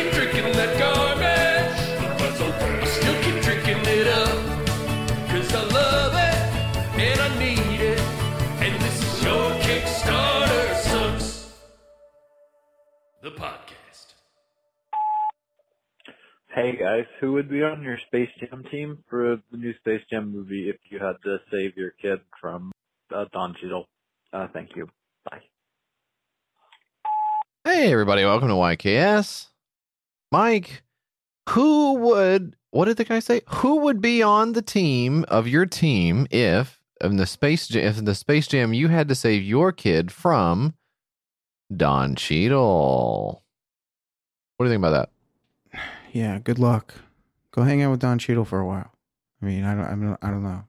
keep drinking that garbage. I still keep drinking it up, cause I love it, and I need it. And this is your Kickstarter Sucks, the podcast. Hey guys, who would be on your Space Jam team for the new Space Jam movie if you had to save your kid from Don Cheadle? Thank you. Bye. Hey everybody, welcome to YKS. Mike, what did the guy say? Who would be on the team of your team if in the Space Jam you had to save your kid from Don Cheadle? What do you think about that? Yeah, good luck. Go hang out with Don Cheadle for a while. I mean, I don't know.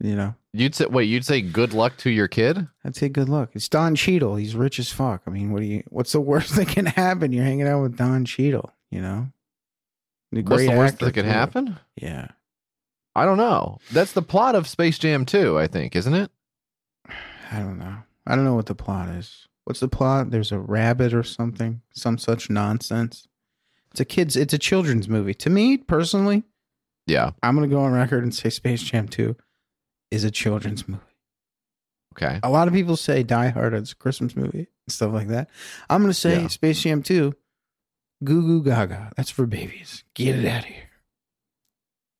You know, you'd say good luck to your kid. I'd say good luck. It's Don Cheadle. He's rich as fuck. I mean, what's the worst that can happen? You're hanging out with Don Cheadle, you know, what's the worst that could happen? Yeah. I don't know. That's the plot of Space Jam 2, I think, isn't it? I don't know. I don't know what the plot is. What's the plot? There's a rabbit or something, some such nonsense. It's a children's movie to me personally. Yeah. I'm going to go on record and say Space Jam 2. Is a children's movie. Okay. A lot of people say Die Hard is a Christmas movie and stuff like that. I'm going to say Space Jam 2, Goo Goo Gaga. That's for babies. Get it out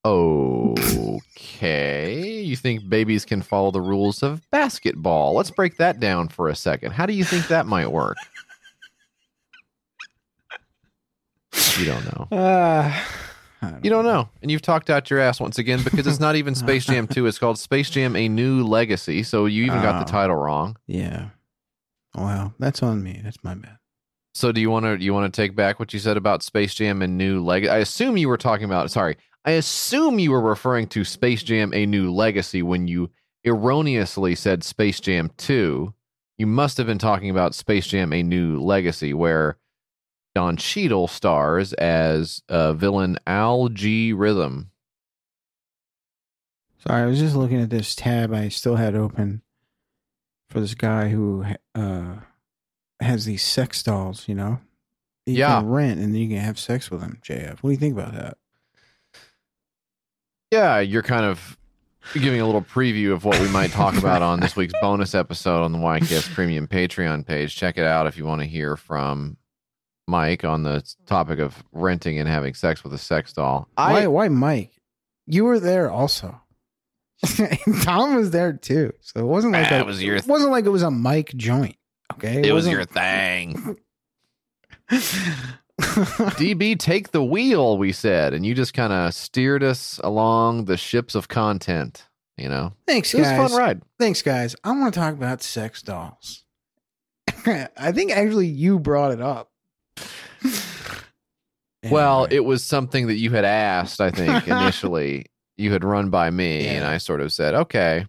of here. Okay. You think babies can follow the rules of basketball? Let's break that down for a second. How do you think that might work? You don't know. You don't know. And you've talked out your ass once again because it's not even Space Jam 2. It's called Space Jam: A New Legacy. So you even got the title wrong. Yeah. Wow. That's on me. That's my bad. So do you want to take back what you said about Space Jam: A New Legacy? I assume you were referring to Space Jam: A New Legacy when you erroneously said Space Jam 2. You must have been talking about Space Jam: A New Legacy where Don Cheadle stars as villain Al G. Rhythm. Sorry, I was just looking at this tab I still had open for this guy who has these sex dolls, you know? You can rent and then you can have sex with him, JF. What do you think about that? Yeah, you're kind of giving a little preview of what we might talk about on this week's bonus episode on the YKS Premium Patreon page. Check it out if you want to hear from Mike on the topic of renting and having sex with a sex doll. Why Mike? You were there also. Tom was there too. So it wasn't like it wasn't like it was a Mike joint. Okay. It was your thing. DB, take the wheel, we said, and you just kind of steered us along the ships of content, you know. Thanks, guys. It was a fun ride. Thanks, guys. I want to talk about sex dolls. I think actually you brought it up. Well, it was something that you had asked, I think, initially. You had run by me, and I sort of said, okay.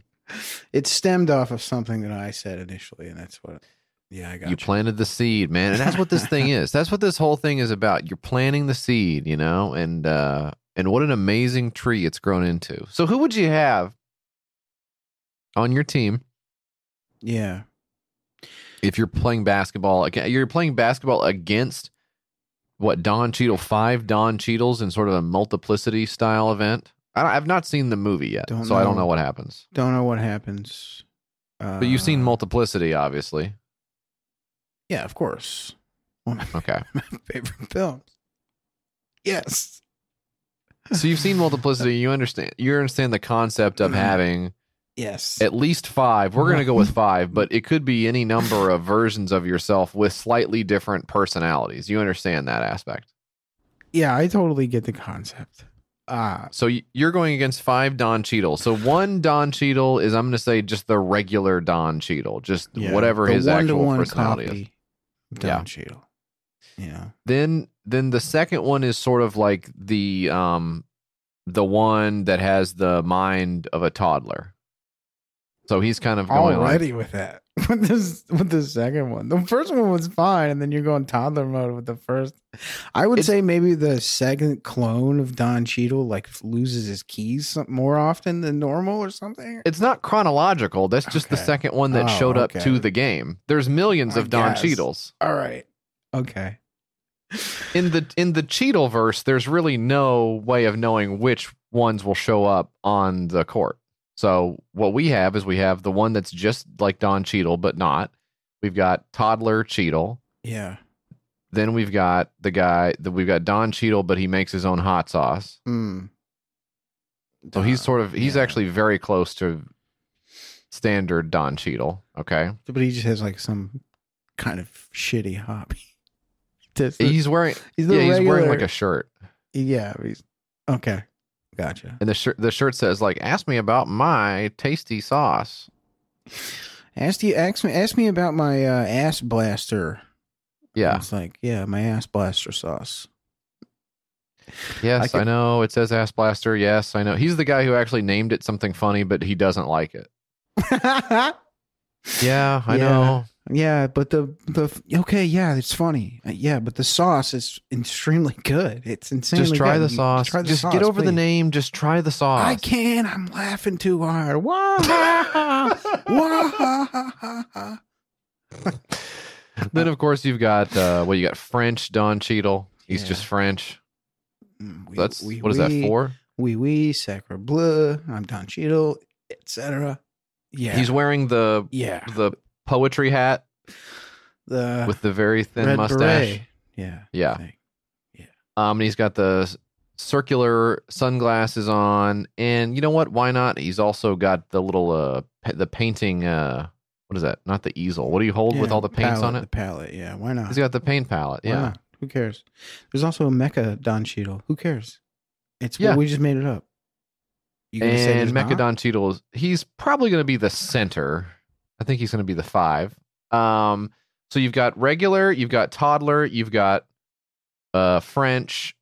It stemmed off of something that I said initially, and that's what... Yeah, I got you. You planted the seed, man, and that's what this thing is. That's what this whole thing is about. You're planting the seed, you know, and what an amazing tree it's grown into. So who would you have on your team? Yeah. If you're playing basketball, against what, Don Cheadle, 5 Don Cheadles in sort of a Multiplicity style event. I've not seen the movie yet, so I don't know what happens. But you've seen Multiplicity, obviously. Yeah, of course. My favorite films. Yes. So you've seen Multiplicity. You understand the concept of having. Yes. At least 5. We're going to go with 5, but it could be any number of versions of yourself with slightly different personalities. You understand that aspect. Yeah, I totally get the concept. So you're going against 5 Don Cheadle. So 1 Don Cheadle is, I'm going to say, just the regular Don Cheadle, whatever his actual personality is. Don Cheadle. Yeah. Then the second one is sort of like the one that has the mind of a toddler. So he's kind of going already with that. With the second one, the first one was fine, and then you're going toddler mode with the first. I would say maybe the second clone of Don Cheadle like loses his keys more often than normal or something. It's not chronological. That's just the second one that showed up to the game. There's millions of Don Cheadles. All right. Okay. In the Cheadleverse, there's really no way of knowing which ones will show up on the court. So what we have is we have the one that's just like Don Cheadle, but not. We've got Toddler Cheadle. Yeah. Then we've got the guy that we've got Don Cheadle, but he makes his own hot sauce. Mm. So he's actually very close to standard Don Cheadle. Okay. But he just has like some kind of shitty hobby. He's wearing like a shirt. Yeah. Okay. Gotcha. And the shirt says like, ask me about my tasty sauce. Ask me about my ass blaster. Yeah. And it's like, yeah, my ass blaster sauce. Yes, I know. It says ass blaster. Yes, I know. He's the guy who actually named it something funny, but he doesn't like it. Yeah, I know. Yeah, but it's funny. Yeah, but the sauce is extremely good. It's insanely good. Just try the sauce. Get over please. The name. Just try the sauce. I can't. I'm laughing too hard. Wah! Then, of course, you've got, French Don Cheadle. He's just French. What is that for? Oui, sacre bleu, I'm Don Cheadle, etc. Yeah. He's wearing the poetry hat with the very thin red mustache. Beret. Yeah. Yeah. Yeah. And he's got the circular sunglasses on. And you know what? Why not? He's also got the little, the painting, what is that? Not the easel. What do you hold with all the paints on it? The palette. Yeah. Why not? He's got the paint palette. Yeah. Who cares? There's also a Mecha Don Cheadle. Who cares? We just made it up. And Mecha Don Cheadle he's probably going to be the center. I think he's going to be the 5. So you've got regular, you've got toddler, you've got French,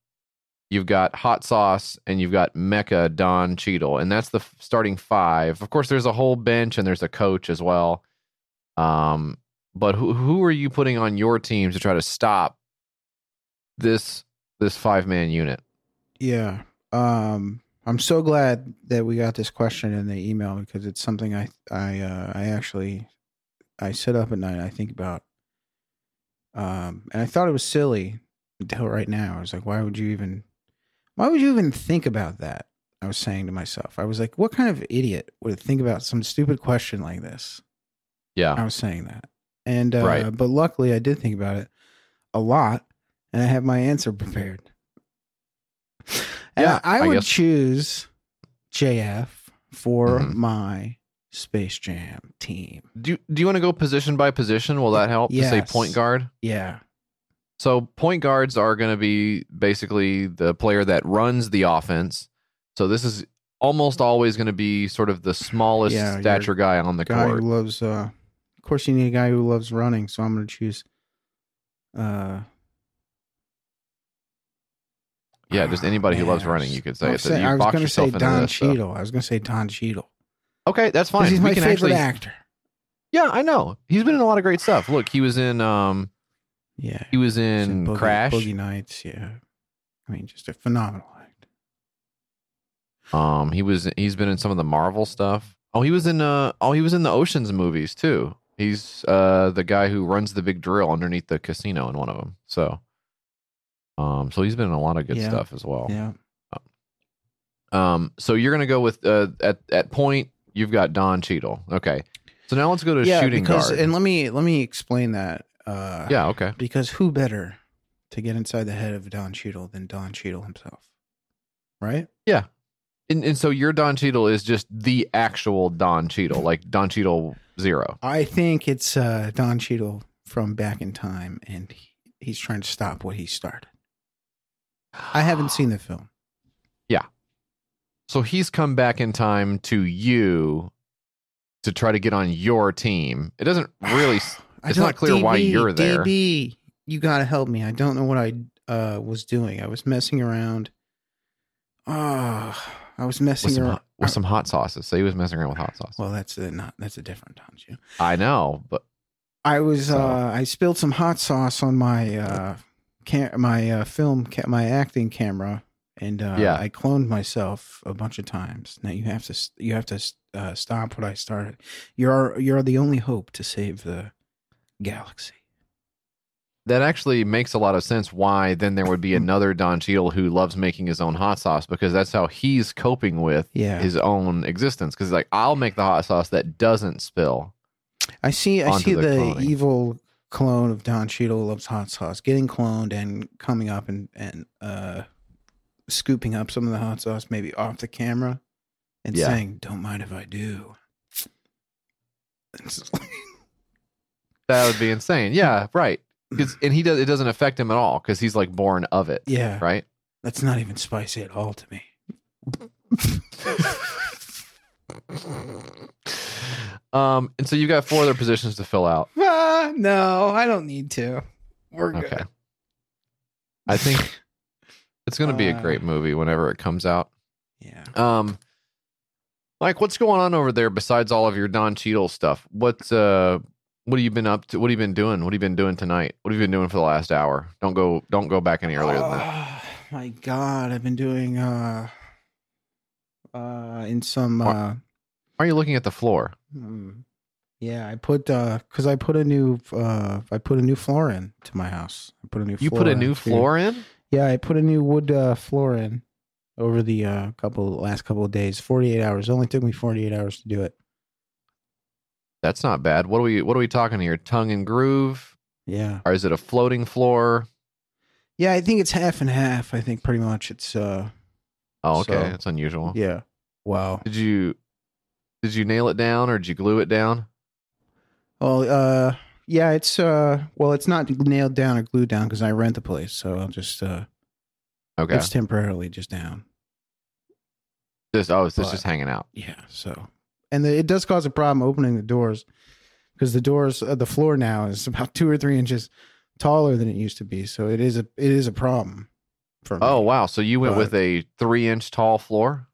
you've got hot sauce, and you've got Mecha Don Cheadle, and that's the starting 5. Of course, there's a whole bench and there's a coach as well. But who are you putting on your team to try to stop this 5-man unit? Yeah. I'm so glad that we got this question in the email, because it's something I sit up at night and I think about. And I thought it was silly until right now. I was like, why would you even think about that? I was saying to myself, I was like, what kind of idiot would think about some stupid question like this? Yeah. I was saying that. And, right. But luckily I did think about it a lot. And I have my answer prepared. And I would choose JF for my Space Jam team. Do you want to go position by position? Will that help to say point guard? Yeah. So point guards are going to be basically the player that runs the offense. So this is almost always going to be sort of the smallest stature guy on the court. Who loves, of course, you need a guy who loves running. So I'm going to choose... yeah, just anybody who loves running, you could say. I was going to say Don Cheadle. I was going to say Don Cheadle. Okay, that's fine. He's my favorite actor. Yeah, I know. He's been in a lot of great stuff. Look, he was in. He was in Crash, Boogie Nights. Yeah, I mean, just a phenomenal actor. He's been in some of the Marvel stuff. Oh, he was in the Ocean's movies too. He's the guy who runs the big drill underneath the casino in one of them. So. So he's been in a lot of good stuff as well. Yeah. So you're going to go with, at point, you've got Don Cheadle. Okay. So now let's go to shooting guard. And let me explain that. Okay. Because who better to get inside the head of Don Cheadle than Don Cheadle himself? Right? Yeah. And so your Don Cheadle is just the actual Don Cheadle, like Don Cheadle 0. I think it's, Don Cheadle from back in time. And he's trying to stop what he started. I haven't seen the film. Yeah. So he's come back in time to you to try to get on your team. It doesn't really... It's not clear why you're there. DB, you got to help me. I don't know what I was doing. I was messing around. With some hot sauces. So he was messing around with hot sauce. Well, that's a different time, Jim. I know, but... I spilled some hot sauce on my... my acting camera, and I cloned myself a bunch of times. Now you have to stop what I started. You're the only hope to save the galaxy. That actually makes a lot of sense why then there would be another Don Cheadle who loves making his own hot sauce, because that's how he's coping with his own existence. Because like, I'll make the hot sauce that doesn't spill. I see the evil clone of Don Cheadle loves hot sauce getting cloned and coming up and scooping up some of the hot sauce, maybe off the camera, and saying, "Don't mind if I do." That would be insane. Yeah, right. And he does. It doesn't affect him at all because he's like born of it. Yeah, right. That's not even spicy at all to me. And so you've got 4 other positions to fill out. No, I don't need to. We're good. Okay. I think it's going to be a great movie whenever it comes out. Yeah. Like, what's going on over there besides all of your Don Cheadle stuff? What have you been up to? What have you been doing? What have you been doing tonight? What have you been doing for the last hour? Don't go back any earlier than that. My God, I've been doing Why are you looking at the floor? Yeah, I put a new floor in to my house. Floor in? Yeah, I put a new wood floor in over the last couple of days. 48 hours. It only took me 48 hours to do it. That's not bad. What are we talking here? Tongue and groove? Yeah. Or is it a floating floor? Yeah, I think it's half and half. I think pretty much it's Oh, okay. So, that's unusual. Yeah. Wow. Did you nail it down or did you glue it down? Well, yeah, it's it's not nailed down or glued down because I rent the place, so I'll just okay. It's temporarily just down. It's just hanging out. Yeah, so and it does cause a problem opening the doors because the doors, the floor now is about 2 or 3 inches taller than it used to be. So it is a problem for me. Oh, wow. So you went with a 3-inch tall floor?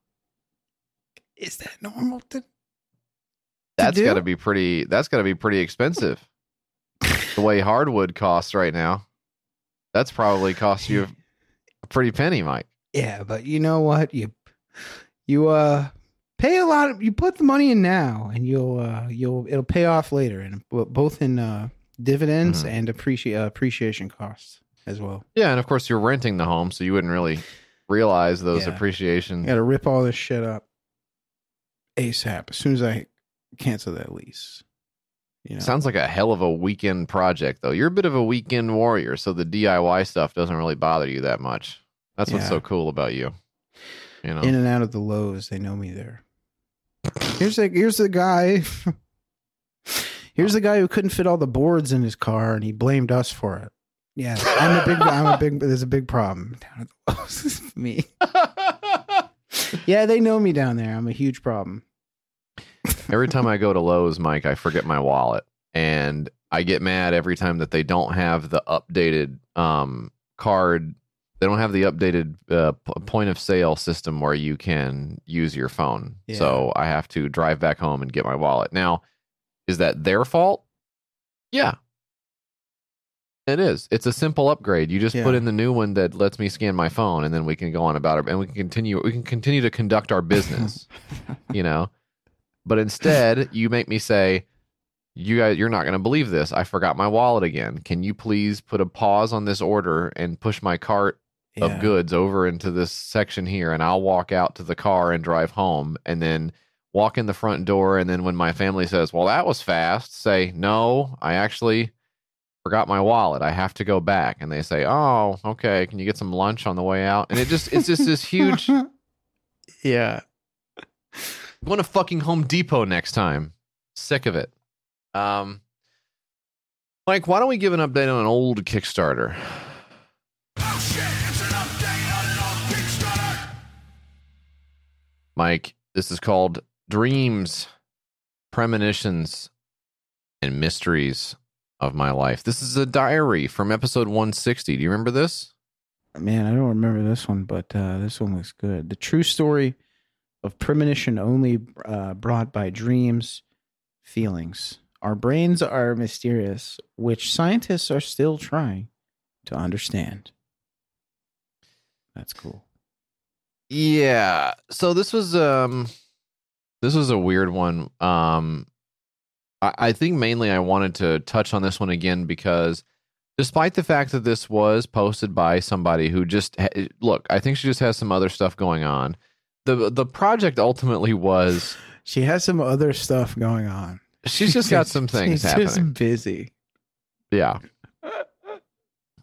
Is that normal to That's got to be pretty. That's got to be pretty expensive. The way hardwood costs right now, that's probably cost you a pretty penny, Mike. Yeah, but you know what? You pay a lot of, you put the money in now and it'll pay off later, and both in dividends and appreciation costs as well. Yeah, and of course you're renting the home, so you wouldn't really realize those appreciation. Got to rip all this shit up ASAP as soon as I cancel that lease. You know? Sounds like a hell of a weekend project, though. You're a bit of a weekend warrior, so the DIY stuff doesn't really bother you that much. That's what's so cool about you. You know, in and out of the Lowe's, they know me there. Here's the guy who couldn't fit all the boards in his car, and he blamed us for it. Yeah, there's a big problem down at the Lowe's for me. Yeah, they know me down there. I'm a huge problem. Every time I go to Lowe's, Mike, I forget my wallet, and I get mad every time that they don't have the updated card. They don't have the updated point of sale system where you can use your phone. Yeah. So I have to drive back home and get my wallet. Now, is that their fault? Yeah, it is. It's a simple upgrade. You just put in the new one that lets me scan my phone, and then we can go on about it, and we can continue to conduct our business, you know? But instead, you make me say, "You guys, you're not going to believe this. I forgot my wallet again. Can you please put a pause on this order and push my cart of goods over into this section here, and I'll walk out to the car and drive home and then walk in the front door, and then when my family says, 'Well, that was fast,' say, 'No, I actually forgot my wallet. I have to go back.' And they say, 'Oh, okay, can you get some lunch on the way out?'" And it's just this huge want to fucking Home Depot next time. Sick of it. Mike, why don't we give an update on an old Kickstarter? Oh shit, it's an update on an old Kickstarter. Mike, this is called Dreams, Premonitions, and Mysteries of My Life. This is a diary from episode 160. Do you remember this? Man, I don't remember this one, but this one looks good. The true story of premonition only brought by dreams, feelings. Our brains are mysterious, which scientists are still trying to understand. That's cool. Yeah. So this was a weird one. I think mainly I wanted to touch on this one again because Despite the fact that this was posted by somebody who just, look, I think she just has some other stuff going on. The project ultimately was... She has some other stuff going on. She's just got some things happening. She's just busy. Yeah.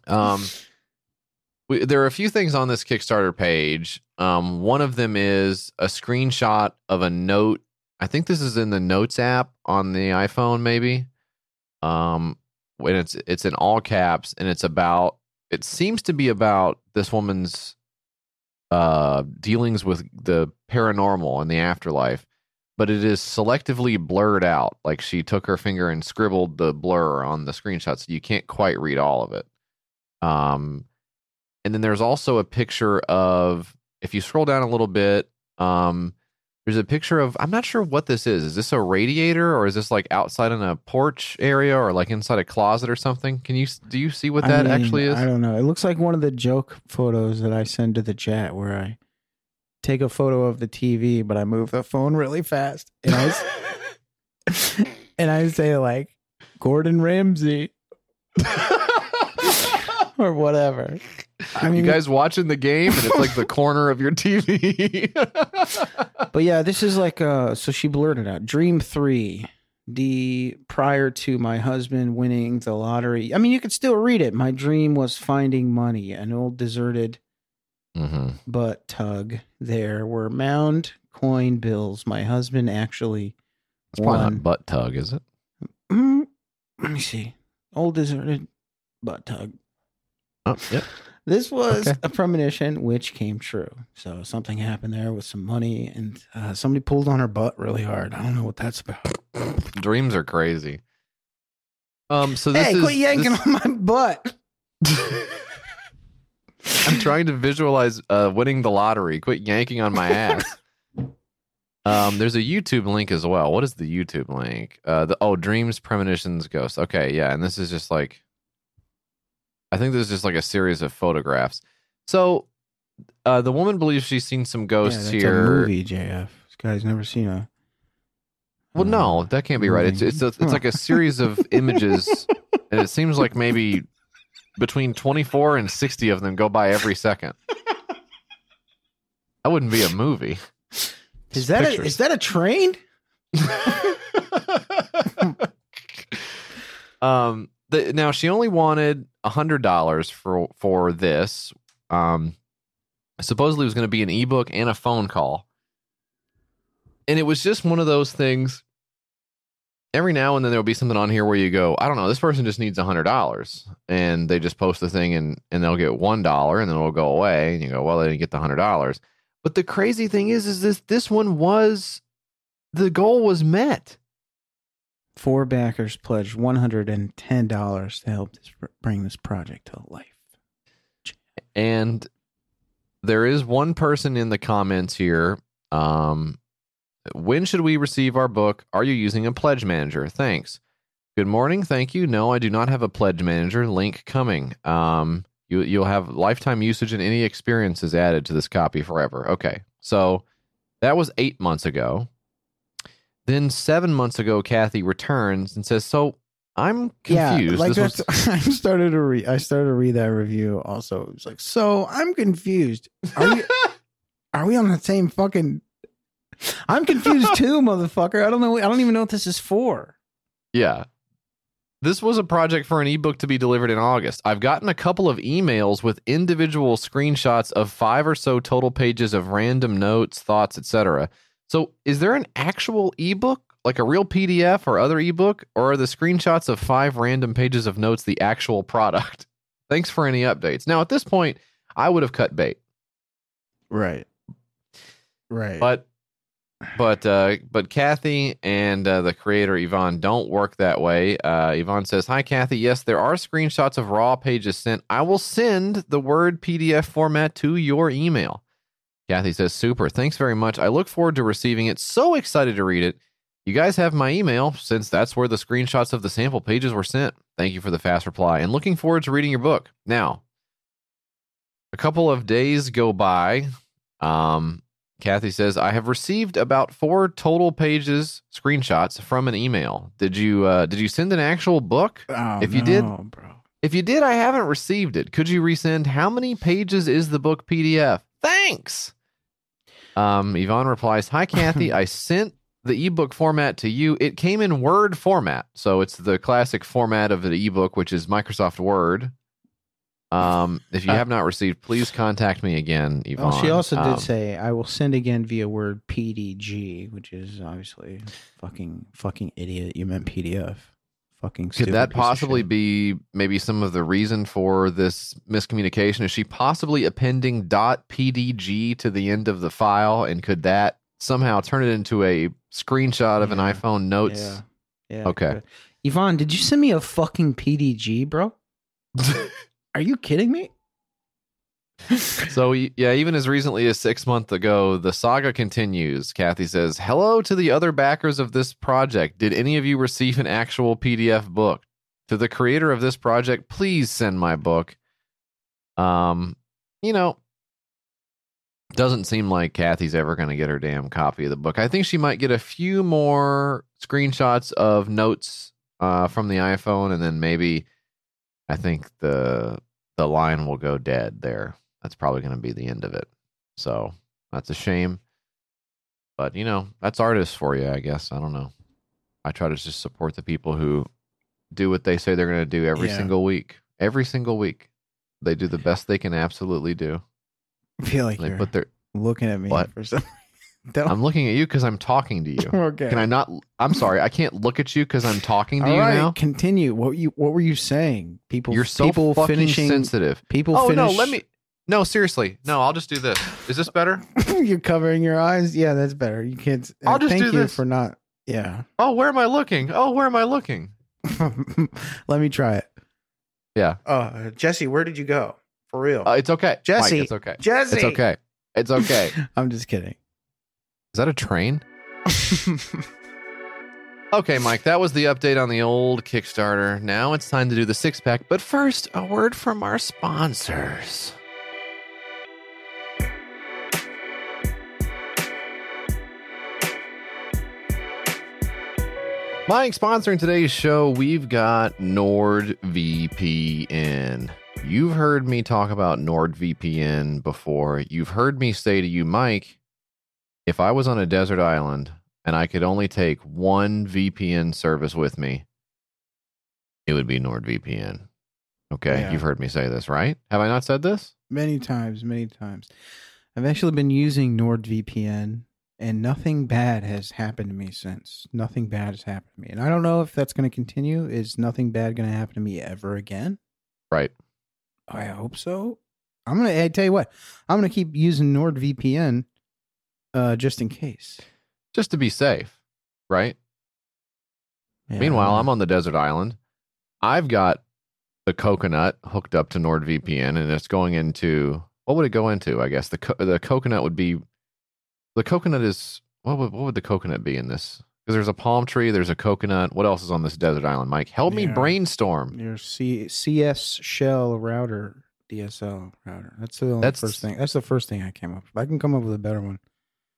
There are a few things on this Kickstarter page. One of them is a screenshot of a note. I think this is in the Notes app on the iPhone, maybe. When it's in all caps, and it's about, it seems to be about this woman's dealings with the paranormal and the afterlife, but it is selectively blurred out. Like she took her finger and scribbled the blur on the screenshot, so you can't quite read all of it. And then there's also a picture of, if you scroll down a little bit, there's a picture of, I'm not sure what this is. Is this a radiator, or is this like outside in a porch area, or like inside a closet or something? Do you see what that actually is? I don't know. It looks like one of the joke photos that I send to the chat, where I take a photo of the TV, but I move the phone really fast, and I and I say like Gordon Ramsay or whatever. I mean, you guys watching the game, and it's like the corner of your TV. But yeah, this is like, so she blurted out, Dream 3, prior to my husband winning the lottery. I mean, you could still read it. My dream was finding money, an old deserted butt tug. There were mound coin bills. My husband actually won. It's probably not butt tug, is it? Let me see. Old deserted butt tug. Oh, yep. This was a premonition which came true. So something happened there with some money, and somebody pulled on her butt really hard. I don't know what that's about. Dreams are crazy. So this is, quit yanking on my butt. I'm trying to visualize winning the lottery. Quit yanking on my ass. There's a YouTube link as well. What is the YouTube link? Dreams, premonitions, ghosts. Okay, yeah, and this is just like, I think there's just like a series of photographs. So the woman believes she's seen some ghosts here. A movie, JF. This guy's never seen a. Well, no, that can't be movie. Right. It's like a series of images, and it seems like maybe between 24 and 60 of them go by every second. That wouldn't be a movie. Is that a train? Now she only wanted $100 for this. Supposedly it was going to be an ebook and a phone call, and it was just one of those things. Every now and then there'll be something on here where you go, I don't know, this person just needs $100, and they just post the thing, and they'll get $1, and then it'll go away, and you go, well, they didn't get the $100. But the crazy thing is this one was, the goal was met. 4 backers pledged $110 to help bring this project to life. And there is one person in the comments here. When should we receive our book? Are you using a pledge manager? Thanks. Good morning. Thank you. No, I do not have a pledge manager. Link coming. You'll have lifetime usage and any experiences added to this copy forever. Okay. So that was 8 months ago. Then 7 months ago, Kathy returns and says, "So I'm confused." Yeah, like this I started to read that review. Also, it's like, "So I'm confused." Are we on the same fucking? I'm confused too, motherfucker. I don't know. I don't even know what this is for. Yeah, this was a project for an ebook to be delivered in August. I've gotten a couple of emails with individual screenshots of 5 or so total pages of random notes, thoughts, etc. So is there an actual ebook, like a real PDF or other ebook, or are the screenshots of 5 random pages of notes the actual product? Thanks for any updates. Now, at this point, I would have cut bait. Right. But Kathy and the creator, Yvonne, don't work that way. Yvonne says, "Hi, Kathy. Yes, there are screenshots of raw pages sent. I will send the Word PDF format to your email." Kathy says, "Super. Thanks very much. I look forward to receiving it. So excited to read it. You guys have my email, since that's where the screenshots of the sample pages were sent. Thank you for the fast reply, and looking forward to reading your book." Now, a couple of days go by. Kathy says, "I have received about 4 total pages screenshots from an email. Did you send an actual book? If you did, bro. If you did, I haven't received it. Could you resend? How many pages is the book PDF? Thanks. Yvonne replies, hi, Kathy. I sent the ebook format to you. It came in Word format. So it's the classic format of an ebook, which is Microsoft Word. If you have not received, please contact me again, Yvonne. Well, she also did say, I will send again via Word PDG, which is obviously fucking idiot. You meant PDF. Fucking stupid. Could that possibly be maybe some of the reason for this miscommunication? Is she possibly appending .pdg to the end of the file, and could that somehow turn it into a screenshot of an iPhone Notes? Yeah. Okay. Yvonne, did you send me a fucking PDG, bro? Are you kidding me? So, yeah, even as recently as 6 months ago, the saga continues. Kathy says, hello to the other backers of this project. Did any of you receive an actual PDF book? To the creator of this project, please send my book. You know, doesn't seem like Kathy's ever going to get her damn copy of the book. I think she might get a few more screenshots of notes from the iPhone, and then maybe I think the line will go dead there. That's probably going to be the end of it. So that's a shame. But, you know, that's artists for you, I guess. I don't know. I try to just support the people who do what they say they're going to do every single week. Every single week. They do the best they can absolutely do. I feel like you're looking at me for something. I'm looking at you because I'm talking to you. Okay. Can I not? I'm sorry. I can't look at you because I'm talking to you now. Continue. What were you saying? People. You're so people fucking sensitive. People. Oh no. Let me. No, seriously. No, I'll just do this. Is this better? You're covering your eyes. Yeah, that's better. You can't. I'll just do this for not. Yeah. Oh, where am I looking? Let me try it. Yeah. Jesse, where did you go? For real. It's okay, Jesse. Mike, it's okay, Jesse. It's okay. It's okay. I'm just kidding. Is that a train? Okay, Mike, that was the update on the old Kickstarter. Now it's time to do the six-pack, but first, a word from our sponsors. Mike, sponsoring today's show, we've got NordVPN. You've heard me talk about NordVPN before. You've heard me say to you, Mike, if I was on a desert island and I could only take one VPN service with me, it would be NordVPN. Okay, yeah. You've heard me say this, right? Have I not said this? Many times. I've actually been using NordVPN, and nothing bad has happened to me since. Nothing bad has happened to me. And I don't know if that's going to continue. Is nothing bad going to happen to me ever again? Right. I hope so. I tell you what, I'm going to keep using NordVPN. Just in case. Just to be safe, right? Yeah. Meanwhile, I'm on the desert island. I've got the coconut hooked up to NordVPN, and it's going into... What would it go into, I guess? The coconut would be... The coconut is... What would the coconut be in this? Because there's a palm tree, there's a coconut. What else is on this desert island, Mike? Help me brainstorm. Your CS shell router, DSL router. That's first thing. That's the first thing I came up with. I can come up with a better one.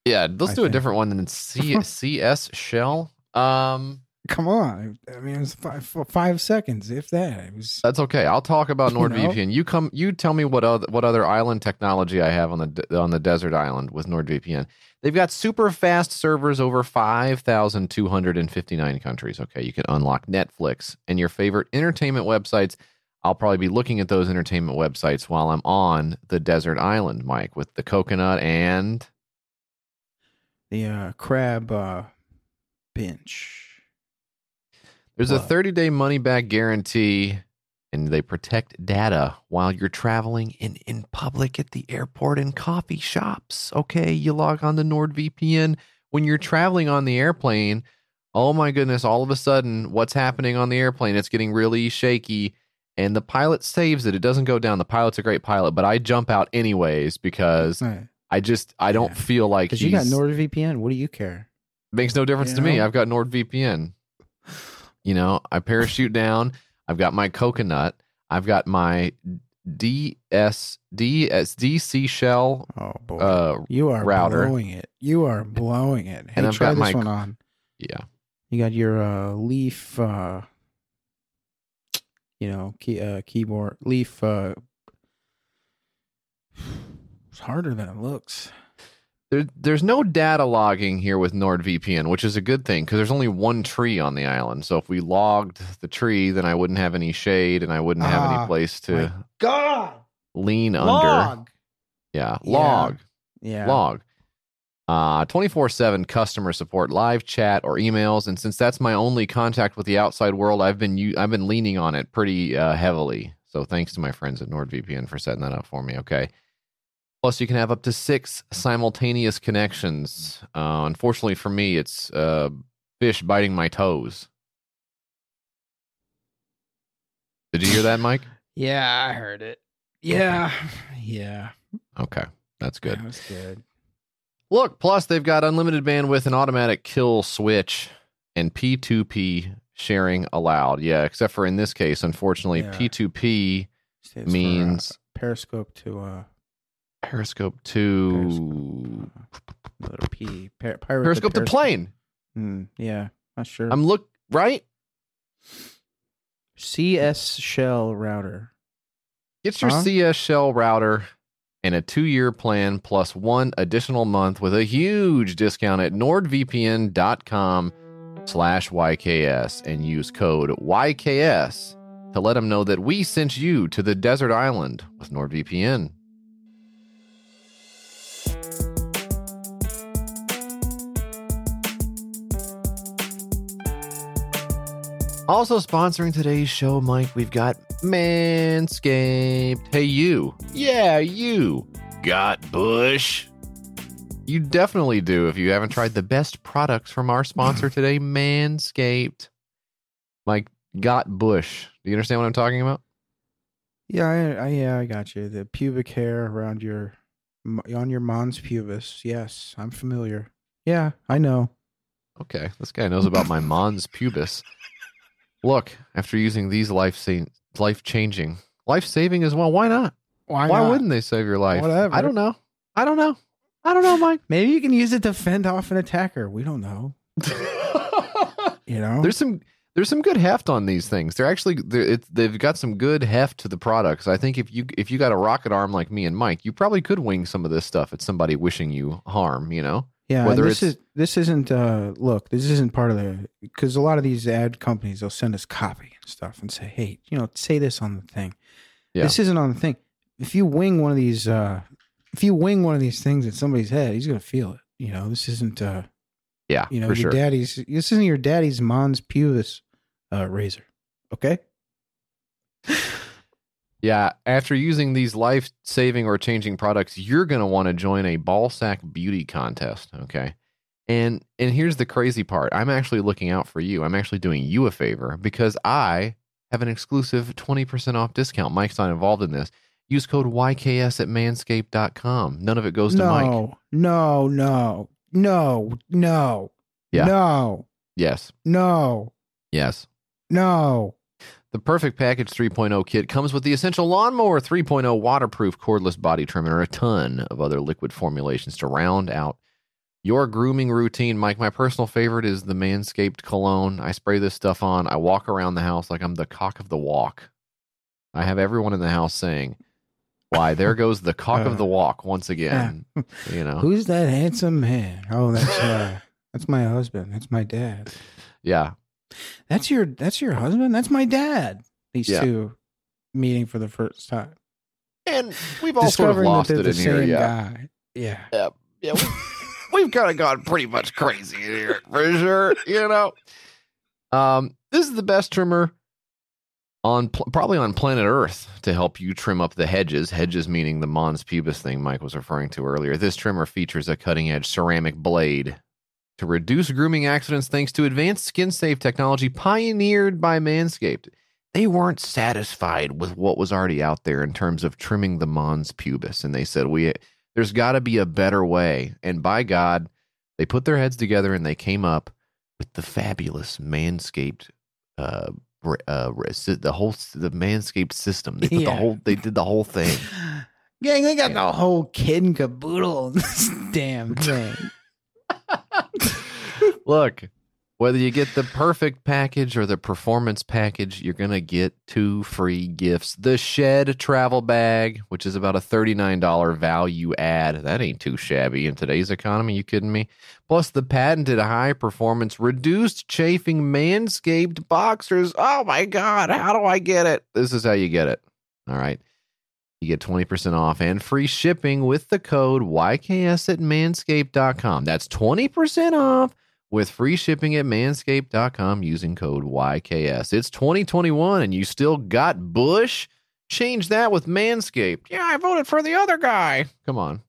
Yeah, let's do a different one than CS shell. Come on. I mean, it was five seconds, if that. That's okay. I'll talk about NordVPN. You tell me what other island technology I have on the desert island with NordVPN. They've got super fast servers over 5,259 countries. Okay, you can unlock Netflix and your favorite entertainment websites. I'll probably be looking at those entertainment websites while I'm on the desert island, Mike, with the coconut and... The crab bench. There's a 30-day money-back guarantee, and they protect data while you're traveling in public at the airport and coffee shops. Okay, you log on to NordVPN. When you're traveling on the airplane, oh my goodness, all of a sudden, what's happening on the airplane? It's getting really shaky, and the pilot saves it. It doesn't go down. The pilot's a great pilot, but I jump out anyways because... I don't feel like he's... Because you got NordVPN, what do you care? Makes no difference to me. I've got NordVPN. You know, I parachute down. I've got my coconut. I've got my DC shell you are router. You are blowing it. Hey, and I've got this one on. Yeah. You got your leaf... you know, keyboard leaf. It's harder than it looks. There's no data logging here with NordVPN, which is a good thing because there's only one tree on the island. So if we logged the tree, then I wouldn't have any shade and I wouldn't have any place to lean under. Log. 24/7 customer support, live chat or emails, and since that's my only contact with the outside world, I've been leaning on it pretty heavily. So thanks to my friends at NordVPN for setting that up for me. Okay. Plus, you can have up to 6 simultaneous connections. Unfortunately for me, it's fish biting my toes. Did you hear that, Mike? Yeah, I heard it. Yeah. Okay, that's good. That's good. Look, plus they've got unlimited bandwidth and automatic kill switch and P2P sharing allowed. Yeah, except for in this case, unfortunately, P2P means... Periscope to... Periscope to little P. Periscope to plane. Yeah, not sure. I'm right. CS shell router. Get your CS shell router and a 2-year plan plus 1 additional month with a huge discount at NordVPN.com/YKS and use code YKS to let them know that we sent you to the desert island with NordVPN. Also sponsoring today's show, Mike, we've got Manscaped. Hey, you. Yeah, you. Got bush? You definitely do if you haven't tried the best products from our sponsor today, Manscaped. Mike, got bush. Do you understand what I'm talking about? Yeah, I got you. The pubic hair around on your mons pubis. Yes, I'm familiar. Yeah, I know. Okay, this guy knows about my mons pubis. Look, after using these life-saving as well, why not? Why wouldn't they save your life? Whatever. I don't know, Mike. Maybe you can use it to fend off an attacker. We don't know. You know, there's some good heft on these things. They've got some good heft to the products. I think if you got a rocket arm like me and Mike, you probably could wing some of this stuff at somebody wishing you harm. You know. Yeah, this isn't part of the, because a lot of these ad companies, they'll send us copy and stuff and say, hey, you know, say this on the thing. Yeah. This isn't on the thing. If you wing one of these, things at somebody's head, he's going to feel it. You know, this isn't, this isn't your daddy's mons pubis razor. Okay. Yeah, after using these life-saving or changing products, you're going to want to join a ballsack beauty contest, okay? And here's the crazy part. I'm actually looking out for you. I'm actually doing you a favor because I have an exclusive 20% off discount. Mike's not involved in this. Use code YKS at manscaped.com. None of it goes to Mike. No. Yeah. No. Yes. No. Yes. No. The Perfect Package 3.0 kit comes with the Essential Lawnmower 3.0 waterproof cordless body trimmer, a ton of other liquid formulations to round out your grooming routine. Mike, my personal favorite is the Manscaped cologne. I spray this stuff on. I walk around the house like I'm the cock of the walk. I have everyone in the house saying, why, there goes the cock of the walk once again. You know, who's that handsome man? Oh, that's my husband. That's my dad. Yeah. That's your husband? That's my dad. These two meeting for the first time. And we've all sort of lost it in here. Yeah. Yeah. Yeah. We've kind of gone pretty much crazy in here, for sure. You know, this is the best trimmer on planet Earth to help you trim up the hedges. Hedges meaning the mons pubis thing Mike was referring to earlier. This trimmer features a cutting edge ceramic blade to reduce grooming accidents thanks to advanced skin-safe technology pioneered by Manscaped. They weren't satisfied with what was already out there in terms of trimming the mons pubis, and they said, there's got to be a better way. And by God, they put their heads together and they came up with the fabulous Manscaped, the Manscaped system. They put they did the whole thing. Gang, they got the whole kid and caboodle on this damn thing. Look, Whether you get the perfect package or the performance package, you're going to get 2 free gifts. The Shed Travel Bag, which is about a $39 value add. That ain't too shabby in today's economy. You kidding me? Plus the patented high-performance reduced chafing Manscaped boxers. Oh, my God. How do I get it? This is how you get it. All right. You get 20% off and free shipping with the code YKS at manscaped.com. That's 20% off. With free shipping at manscaped.com using code YKS. It's 2021 and you still got Bush? Change that with Manscaped. Yeah, I voted for the other guy. Come on.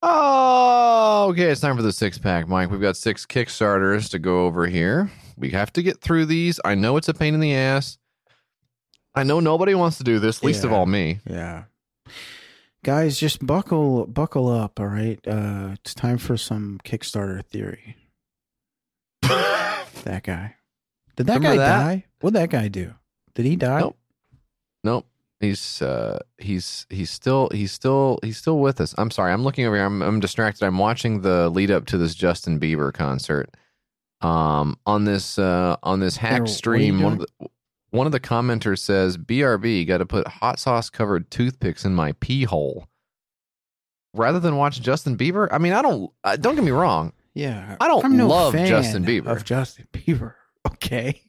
Oh, okay. It's time for the 6-pack, Mike. We've got 6 Kickstarters to go over here. We have to get through these. I know it's a pain in the ass. I know nobody wants to do this, least of all me. Yeah. Guys, just buckle up, all right? It's time for some Kickstarter theory. That guy. Did that Remember guy that? Die? What'd that guy do? Did he die? Nope. He's still with us. I'm sorry. I'm looking over here. I'm distracted. I'm watching the lead up to this Justin Bieber concert. On this hack stream, one of the commenters says, "BRB, got to put hot sauce covered toothpicks in my pee hole." Rather than watch Justin Bieber. I mean, don't get me wrong. Yeah. I don't love Justin Bieber. Of Justin Bieber. Okay.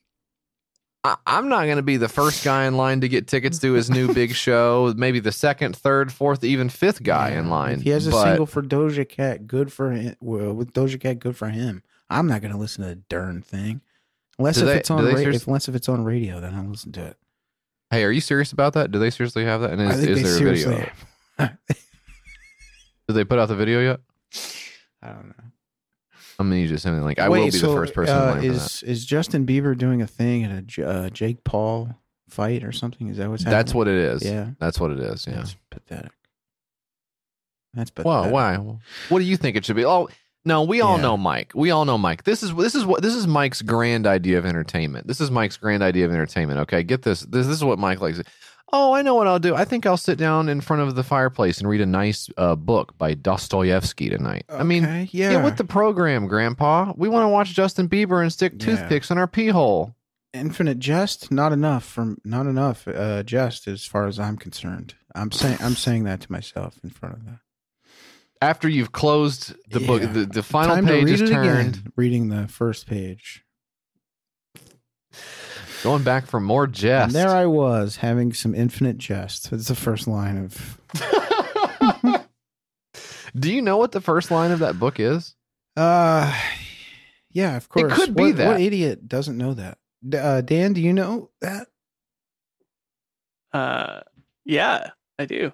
I'm not going to be the first guy in line to get tickets to his new big show. Maybe the second, third, fourth, even fifth guy in line. If he has a single for Doja Cat, good for him. Well, with Doja Cat, good for him. I'm not going to listen to a darn thing, unless if it's on radio, then I'll listen to it. Hey, are you serious about that? Do they seriously have that? And is there a video? Did they put out the video yet? I don't know. I'm going to use something like, I will be the first person in line for that. Is Justin Bieber doing a thing in a Jake Paul fight or something? Is that what's happening? That's what it is. Yeah. That's what it is. Yeah. That's pathetic. Well, why? What do you think it should be? Oh, no, we all know Mike. This is Mike's grand idea of entertainment. Okay. Get this. This is what Mike likes. Oh, I know what I'll do. I think I'll sit down in front of the fireplace and read a nice book by Dostoevsky tonight. Okay, I mean, get with the program, Grandpa. We want to watch Justin Bieber and stick toothpicks in our pee hole. Infinite jest, not enough jest as far as I'm concerned. I'm saying that to myself in front of that. After you've closed the book, the final page is turned. Again, reading the first page. Going back for more jest. And there I was, having some infinite jest. It's the first line of... Do you know what the first line of that book is? Yeah, of course. It could be that. What idiot doesn't know that? Dan, do you know that? Yeah, I do.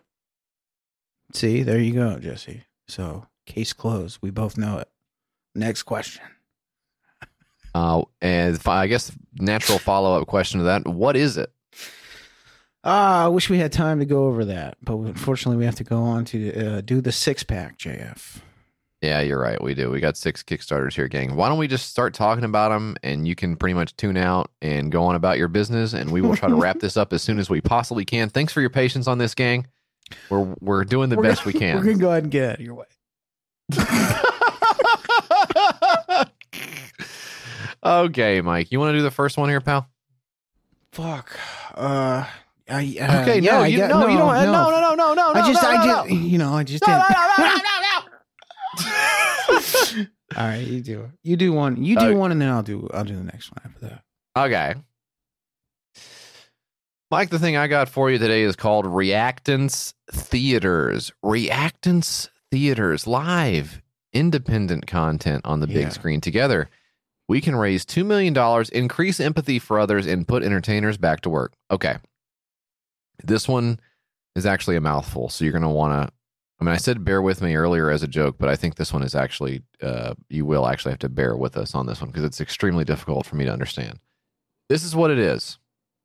See, there you go, Jesse. So, case closed. We both know it. Next question. And I guess natural follow-up question to that, what is it? I wish we had time to go over that, but unfortunately we have to go on to do the 6-pack, JF. Yeah, you're right, we do. We got 6 Kickstarters here, gang. Why don't we just start talking about them, and you can pretty much tune out and go on about your business, and we will try to wrap this up as soon as we possibly can. Thanks for your patience on this, gang. We're doing the best we can. We're going to go ahead and get out of your way. Okay, Mike, you want to do the first one here, pal? Fuck. No. All right, you do it. You do one. You do one, and then I'll do the next one after that. Okay. Mike, the thing I got for you today is called Reactance Theaters. Reactance Theaters, live, independent content on the big screen together. We can raise $2 million, increase empathy for others, and put entertainers back to work. Okay. This one is actually a mouthful, so you're going to want to... I mean, I said bear with me earlier as a joke, but I think this one is actually... you will actually have to bear with us on this one because it's extremely difficult for me to understand. This is what it is.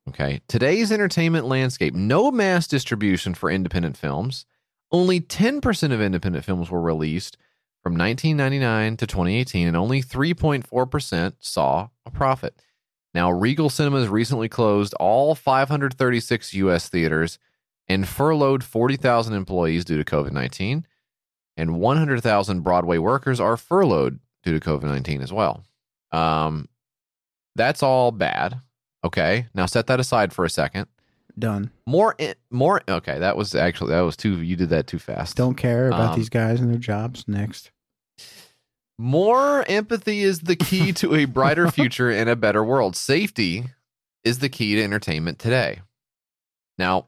Okay. Today's entertainment landscape, no mass distribution for independent films. Only 10% of independent films were released from 1999 to 2018, and only 3.4% saw a profit. Now, Regal Cinemas recently closed all 536 U.S. theaters and furloughed 40,000 employees due to COVID-19, and 100,000 Broadway workers are furloughed due to COVID-19 as well. That's all bad. Okay, now set that aside for a second. Done. More. Okay, that was too. You did that too fast. Don't care about these guys and their jobs. Next. More empathy is the key to a brighter future and a better world. Safety is the key to entertainment today. Now,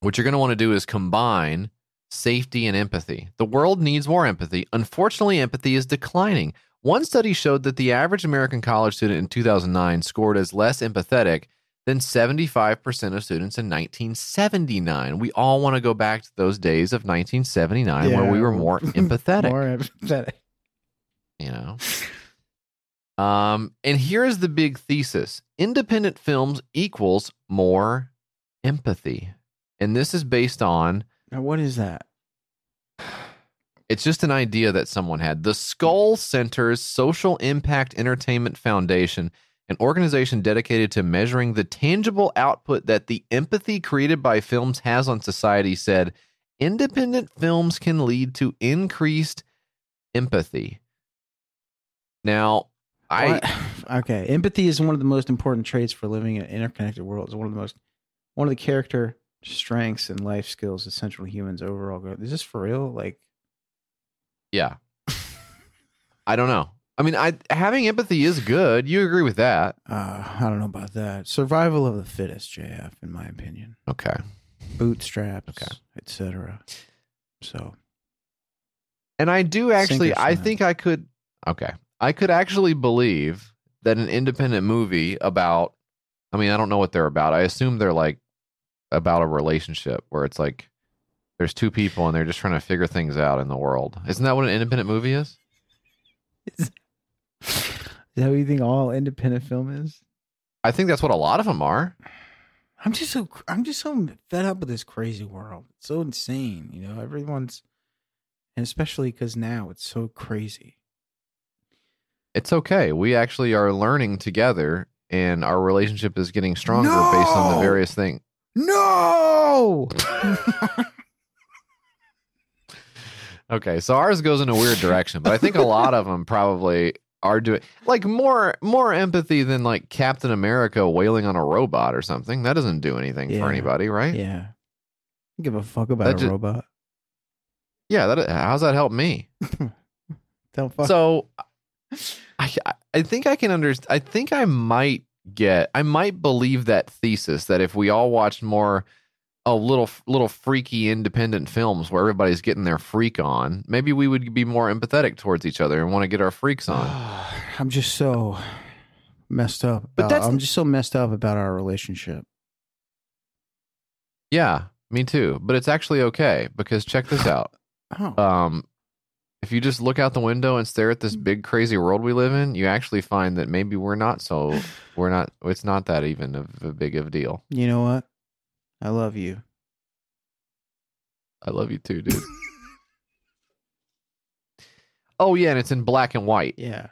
what you're going to want to do is combine safety and empathy. The world needs more empathy. Unfortunately, empathy is declining. One study showed that the average American college student in 2009 scored as less empathetic than 75% of students in 1979. We all want to go back to those days of 1979 where we were more empathetic. More empathetic. You know, and here is the big thesis. Independent films equals more empathy. And this is based on. Now, what is that? It's just an idea that someone had. The Skull Center's Social Impact Entertainment Foundation, an organization dedicated to measuring the tangible output that the empathy created by films has on society, said independent films can lead to increased empathy. Now, empathy is one of the most important traits for living in an interconnected world. It's one of the character strengths and life skills essential to humans overall. Is this for real? Like, yeah, I don't know. I mean, having empathy is good. You agree with that? I don't know about that. Survival of the fittest, JF, in my opinion. Okay. Bootstraps, okay, etc. So, and I do actually. I think I could. Okay. I could actually believe that an independent movie about, I mean, I don't know what they're about. I assume they're like about a relationship where it's like there's two people and they're just trying to figure things out in the world. Isn't that what an independent movie is? Is that what you think all independent film is? I think that's what a lot of them are. I'm just so fed up with this crazy world. It's so insane, you know, everyone's, and especially because now it's so crazy. It's okay. We actually are learning together, and our relationship is getting stronger based on the various things. No! Okay, so ours goes in a weird direction, but I think a lot of them probably are doing, like, more empathy than, like, Captain America wailing on a robot or something. That doesn't do anything for anybody, right? Yeah. I don't give a fuck about a robot. Yeah, how's that help me? Don't fuck. So, I think I can understand. I think I might believe that thesis that if we all watched more little freaky independent films where everybody's getting their freak on, maybe we would be more empathetic towards each other and want to get our freaks on. I'm just so messed up. I'm just so messed up about our relationship. Yeah, me too. But it's actually okay because check this out. If you just look out the window and stare at this big crazy world we live in, you actually find that maybe it's not that even of a big of a deal. You know what? I love you. I love you too, dude. Oh yeah, and it's in black and white. Yeah.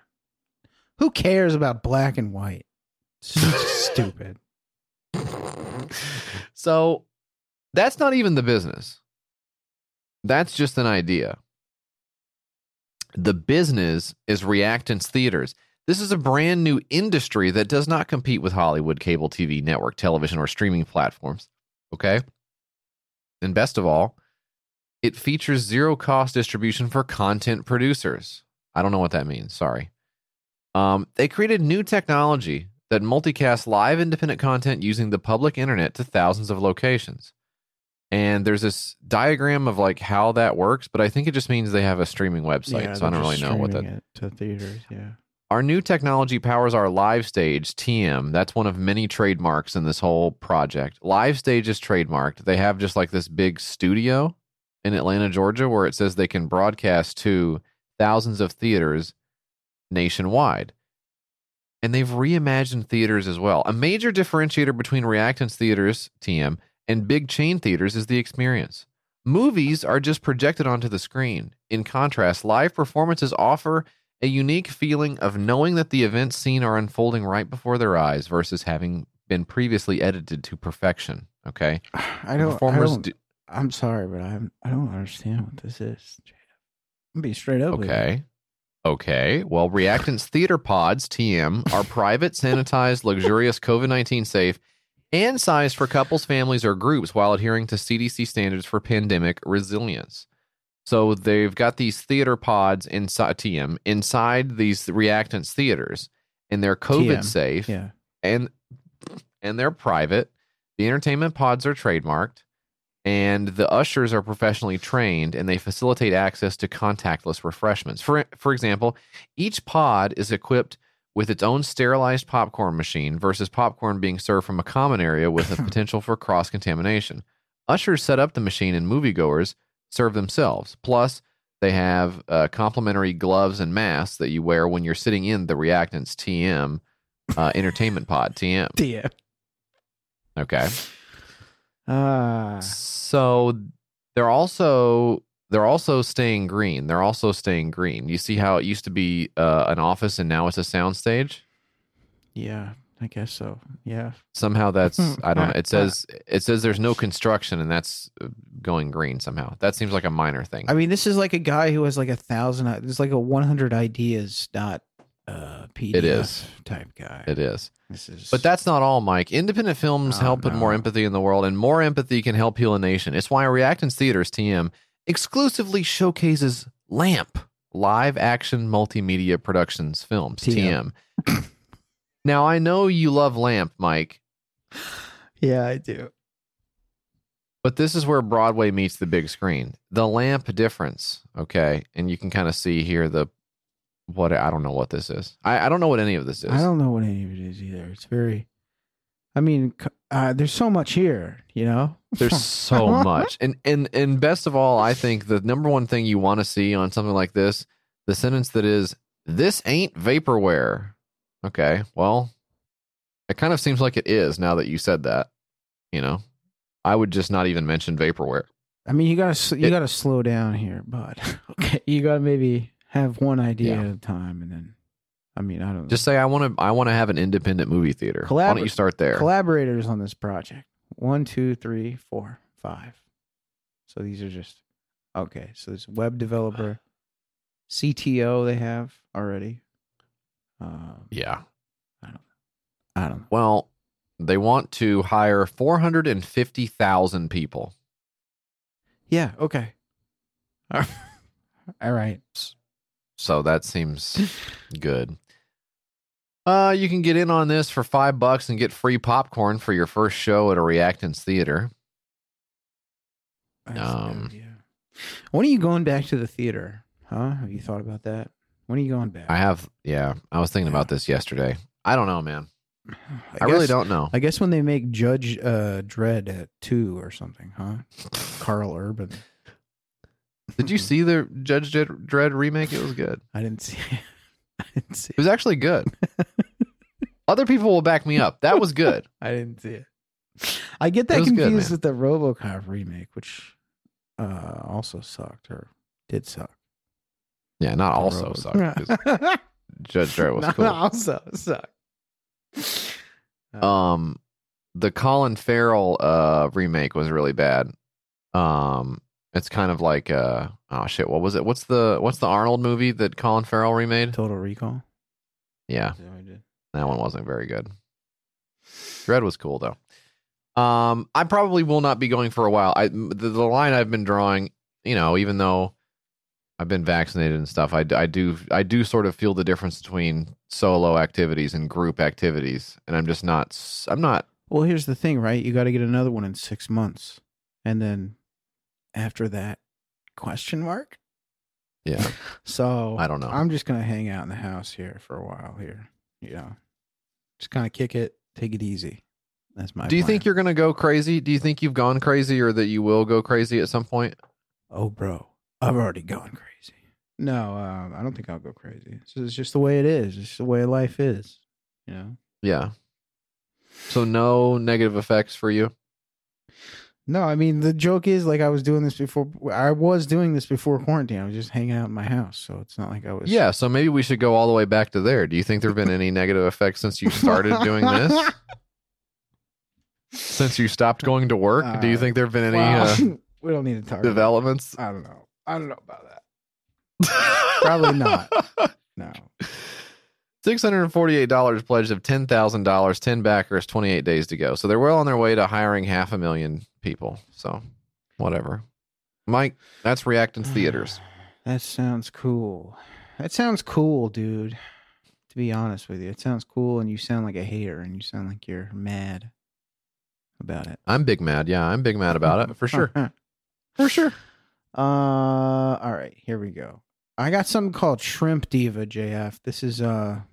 Who cares about black and white? Stupid. So, that's not even the business. That's just an idea. The business is Reactance Theaters. This is a brand new industry that does not compete with Hollywood, cable TV, network television, or streaming platforms. Okay? And best of all, it features zero-cost distribution for content producers. I don't know what that means. Sorry. They created new technology that multicasts live independent content using the public internet to thousands of locations. And there's this diagram of like how that works, but I think it just means they have a streaming website. Yeah, so I don't really know what that to theaters. Yeah. Our new technology powers our live stage TM. That's one of many trademarks in this whole project. Live stage is trademarked. They have just like this big studio in Atlanta, Georgia, where it says they can broadcast to thousands of theaters nationwide. and they've reimagined theaters as well. A major differentiator between Reactance Theaters, TM, and big chain theaters is the experience. Movies are just projected onto the screen. In contrast, live performances offer a unique feeling of knowing that the events seen are unfolding right before their eyes versus having been previously edited to perfection. Okay? I'm sorry, but I don't understand what this is. I'm being straight up with you. Okay. Well, Reactance Theater Pods, TM, are private, sanitized, luxurious, COVID-19 safe, and sized for couples, families, or groups while adhering to CDC standards for pandemic resilience. So they've got these theater pods inside TM inside these Reactance theaters, and they're COVID safe, and they're private. The entertainment pods are trademarked, and the ushers are professionally trained, and they facilitate access to contactless refreshments. For example, each pod is equipped with its own sterilized popcorn machine versus popcorn being served from a common area with a potential for cross-contamination. Ushers set up the machine, and moviegoers serve themselves. Plus, they have complimentary gloves and masks that you wear when you're sitting in the Reactance TM entertainment pod, TM. TM. Okay. So they're also staying green. They're also staying green. You see how it used to be an office and now it's a soundstage? Yeah, I guess so. Yeah. Somehow that's I don't know. It says there's no construction and that's going green somehow. That seems like a minor thing. I mean, this is like a guy who has like 1,000. It's like a 100 ideas dot PDF it is. Type guy. It is. But that's not all, Mike. Independent films help put more empathy in the world, and more empathy can help heal a nation. It's why Reactance Theaters, TM, exclusively showcases LAMP, live action multimedia productions films, TM. Now, I know you love LAMP, Mike. Yeah, I do. But this is where Broadway meets the big screen. The LAMP difference, okay? And you can kind of see here I don't know what this is. I don't know what any of this is. I don't know what any of it is either. It's very, I mean, there's so much here, you know? There's so much. And best of all, I think the number one thing you want to see on something like this, the sentence that is, this ain't vaporware. Okay, well, it kind of seems like it is now that you said that, you know? I would just not even mention vaporware. I mean, you gotta slow down here, bud. Okay, you gotta maybe have one idea at a time, and then I don't know. Just say I want to have an independent movie theater. Why don't you start there? Collaborators on this project: 1, 2, 3, 4, 5. So these are just okay. So there's web developer, CTO. They have already. I don't know. Well, they want to hire 450,000 people. Yeah. Okay. All right. So that seems good. You can get in on this for $5 and get free popcorn for your first show at a Reactance theater. That's good, yeah. When are you going back to the theater? Huh? Have you thought about that? When are you going back? I have. Yeah, I was thinking about this yesterday. I don't know, man. I really don't know. I guess when they make Judge Dredd at 2 or something, huh? Carl Urban. Did you see the Judge Dredd remake? It was good. I didn't see it. It was actually good. Other people will back me up. That was good. I didn't see it. I get that confused with the RoboCop remake, which also sucked or did suck. Yeah, not also sucked. Judge Dredd was cool. Not also sucked. The Colin Farrell remake was really bad. It's kind of like oh shit, what was it? What's the Arnold movie that Colin Farrell remade? Total Recall. Yeah. That one wasn't very good. Dredd was cool though. I probably will not be going for a while. The line I've been drawing, you know, even though I've been vaccinated and stuff, I do sort of feel the difference between solo activities and group activities, and I'm not. Well, here's the thing, right? You got to get another one in 6 months, and then after that, question mark? Yeah. So I don't know. I'm just gonna hang out in the house here for a while here. You know, just kind of kick it, take it easy. That's my. Do you plan. Think you're gonna go crazy? Do you think you've gone crazy, or that you will go crazy at some point? Oh, bro, I've already gone crazy. No, I don't think I'll go crazy. It's just the way it is. It's just the way life is. Yeah. Yeah. So no negative effects for you? No, I mean, the joke is, like, I was doing this before quarantine. I was just hanging out in my house, so it's not like I was... Yeah, so maybe we should go all the way back to there. Do you think there have been any negative effects since you started doing this? Since you stopped going to work? Do you think there have been any we don't need to talk developments? About that. I don't know about that. Probably not. No. $648 pledged of $10,000, 10 backers, 28 days to go. So they're well on their way to hiring 500,000 people. So whatever. Mike, that's Reactance Theaters. That sounds cool. That sounds cool, dude. To be honest with you, it sounds cool, and you sound like a hater, and you sound like you're mad about it. I'm big mad. Yeah, I'm big mad about it. For sure. For sure. All right, here we go. I got something called Shrimp Diva, JF. This is well,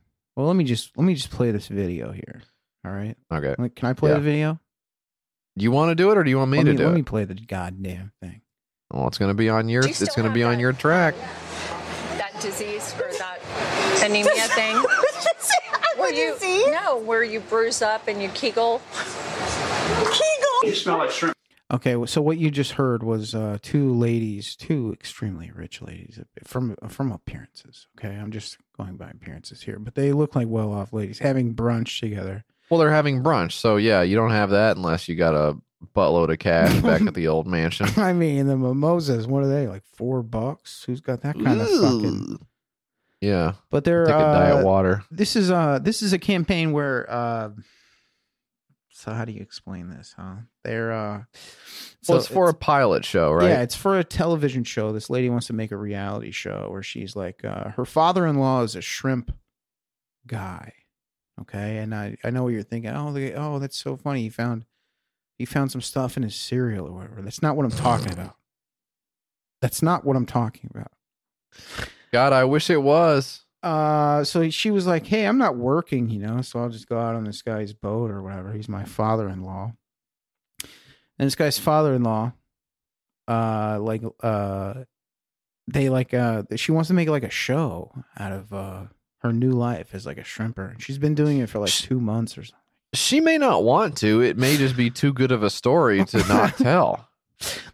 let me just play this video here. All right. Okay. Like, can I play the video? Do you want to do it, or do you want me to do it? Let me play the goddamn thing. Well, it's gonna be on your. It's gonna be on your track. That disease or that anemia thing. Were you bruise up and you kegel? Kegel. You smell like shrimp. Okay, so what you just heard was two extremely rich ladies from appearances. Okay, I'm just going by appearances here, but they look like well-off ladies having brunch together. Well, they're having brunch, so yeah, you don't have that unless you got a buttload of cash back at the old mansion. I mean, the mimosas, what are they, like $4? Who's got that kind of fucking? Yeah, but they're take a diet water. This is a campaign where. So how do you explain this, huh? It's for a pilot show, right? Yeah, it's for a television show. This lady wants to make a reality show where she's like, her father-in-law is a shrimp guy, okay? And I know what you're thinking. Oh, that's so funny. He found some stuff in his cereal or whatever. That's not what I'm talking about. That's not what I'm talking about. God, I wish it was. So she was like, hey, I'm not working, so I'll just go out on this guy's boat or whatever. He's my father-in-law. And this guy's father-in-law, she wants to make like a show out of, her new life as like a shrimper. She's been doing it for like 2 months or something. She may not want to, it may just be too good of a story to not tell.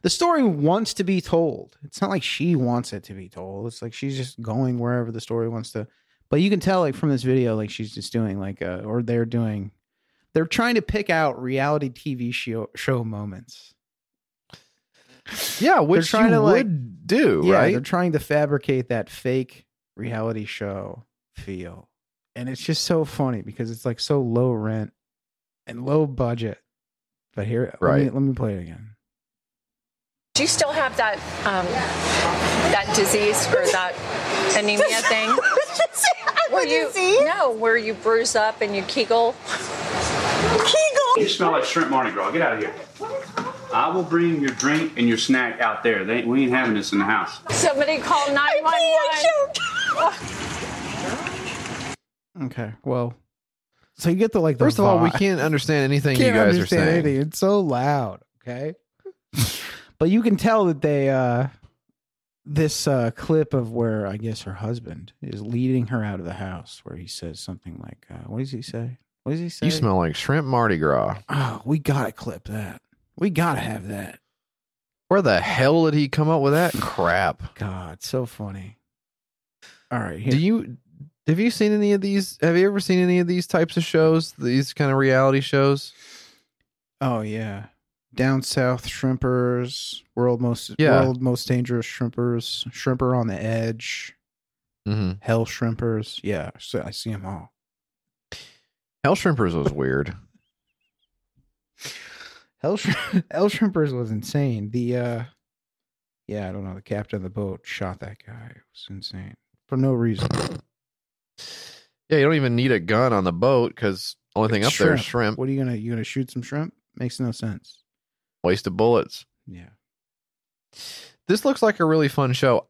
The story wants to be told. It's not like she wants it to be told. It's like she's just going wherever the story wants to. But you can tell, like, from this video, like, she's just doing, like, they're trying to pick out reality TV show moments. Yeah, which you would do, right? They're trying to fabricate that fake reality show feel. And it's just so funny because it's, like, so low rent and low budget. But here, right. let me play it again. Do you still have that that disease or that anemia thing? Where you bruise up and you kegel? Kegel. You smell like shrimp Mardi Gras. Get out of here. I will bring your drink and your snack out there. We ain't having this in the house. Somebody call 911. Okay, well. So you get the, like, the first of all, we can't understand anything you guys are saying. It's so loud, okay? But you can tell that they, this clip of where I guess her husband is leading her out of the house, where he says something like, What does he say? You smell like shrimp Mardi Gras. Oh, we gotta clip that. We gotta have that. Where the hell did he come up with that crap? God, so funny. All right. Here. Have you ever seen any of these types of shows? These kind of reality shows? Oh, yeah. Down South Shrimpers, World Most Dangerous Shrimpers, Shrimper on the Edge, Hellshrimpers. Yeah, so I see them all. Hellshrimpers was weird. Hellshrimpers was insane. The I don't know, the captain of the boat shot that guy. It was insane for no reason. Yeah, you don't even need a gun on the boat because only thing up there is shrimp. What are you gonna shoot some shrimp? Makes no sense. Waste of bullets. Yeah. This looks like a really fun show.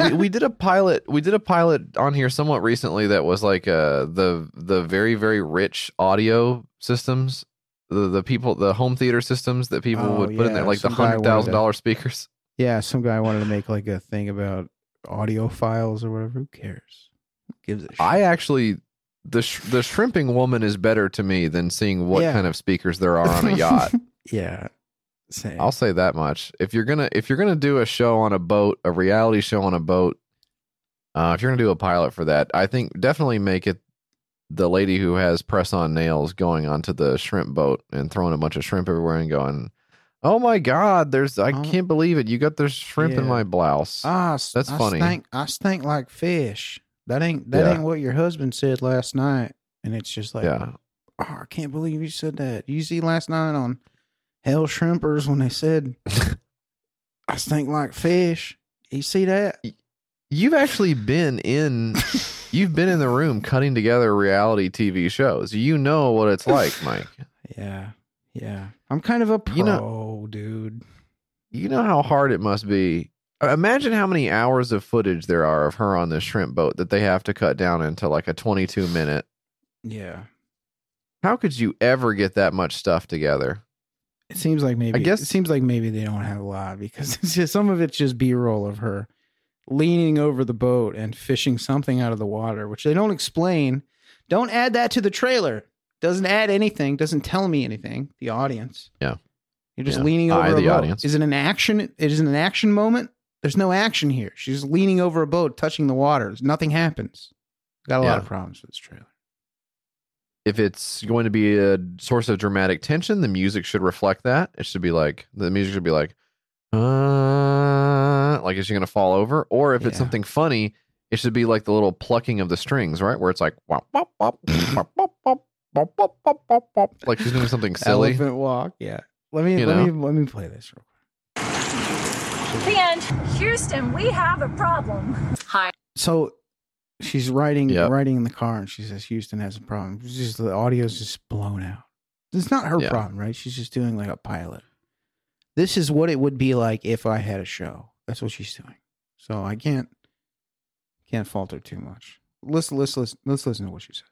We did a pilot. We did a pilot on here somewhat recently that was like the very, very rich audio systems, the home theater systems that people would put in there, like the $100,000 speakers. Yeah, some guy wanted to make like a thing about audio files or whatever. Who cares? Who gives a shit? the shrimping woman is better to me than seeing what kind of speakers there are on a yacht. Yeah. Same. I'll say that much. If you're gonna do a show on a boat, a reality show on a boat, if you're gonna do a pilot for that, I think definitely make it the lady who has press-on nails going onto the shrimp boat and throwing a bunch of shrimp everywhere and going, "Oh my God, I can't believe it! You got this shrimp in my blouse." That's funny. I stink like fish. That ain't what your husband said last night. And it's just like, I can't believe you said that. You see last night on Hellshrimpers when they said, "I stink like fish." You see that? You've actually been in. You've been in the room cutting together reality TV shows. You know what it's like, Mike. Yeah. I'm kind of a pro, dude. You know how hard it must be. Imagine how many hours of footage there are of her on this shrimp boat that they have to cut down into like a 22-minute. Yeah. How could you ever get that much stuff together? It seems like maybe they don't have a lot, because it's just, some of it's just B-roll of her leaning over the boat and fishing something out of the water, which they don't explain. Don't add that to the trailer. Doesn't add anything. Doesn't tell me anything. The audience. Yeah. You're just leaning over the audience. Is it an action? It is an action moment. There's no action here. She's leaning over a boat, touching the water. Nothing happens. Got a lot of problems with this trailer. If it's going to be a source of dramatic tension, the music should reflect that. It should be like, the music should be like, is she going to fall over? Or if it's something funny, it should be like the little plucking of the strings, right? Where it's like, wop, wop, wop, wop, wop, wop, wop, wop, wop, wop, wop. Like she's doing something silly. Elephant walk. Yeah. Let me play this real quick. The end. Houston, we have a problem. Hi. So she's riding in the car, and she says Houston has a problem. It's just the audio's just blown out. It's not her problem, right? She's just doing like a pilot. This is what it would be like if I had a show. That's what she's doing. So I can't falter too much. Let's listen to what she says.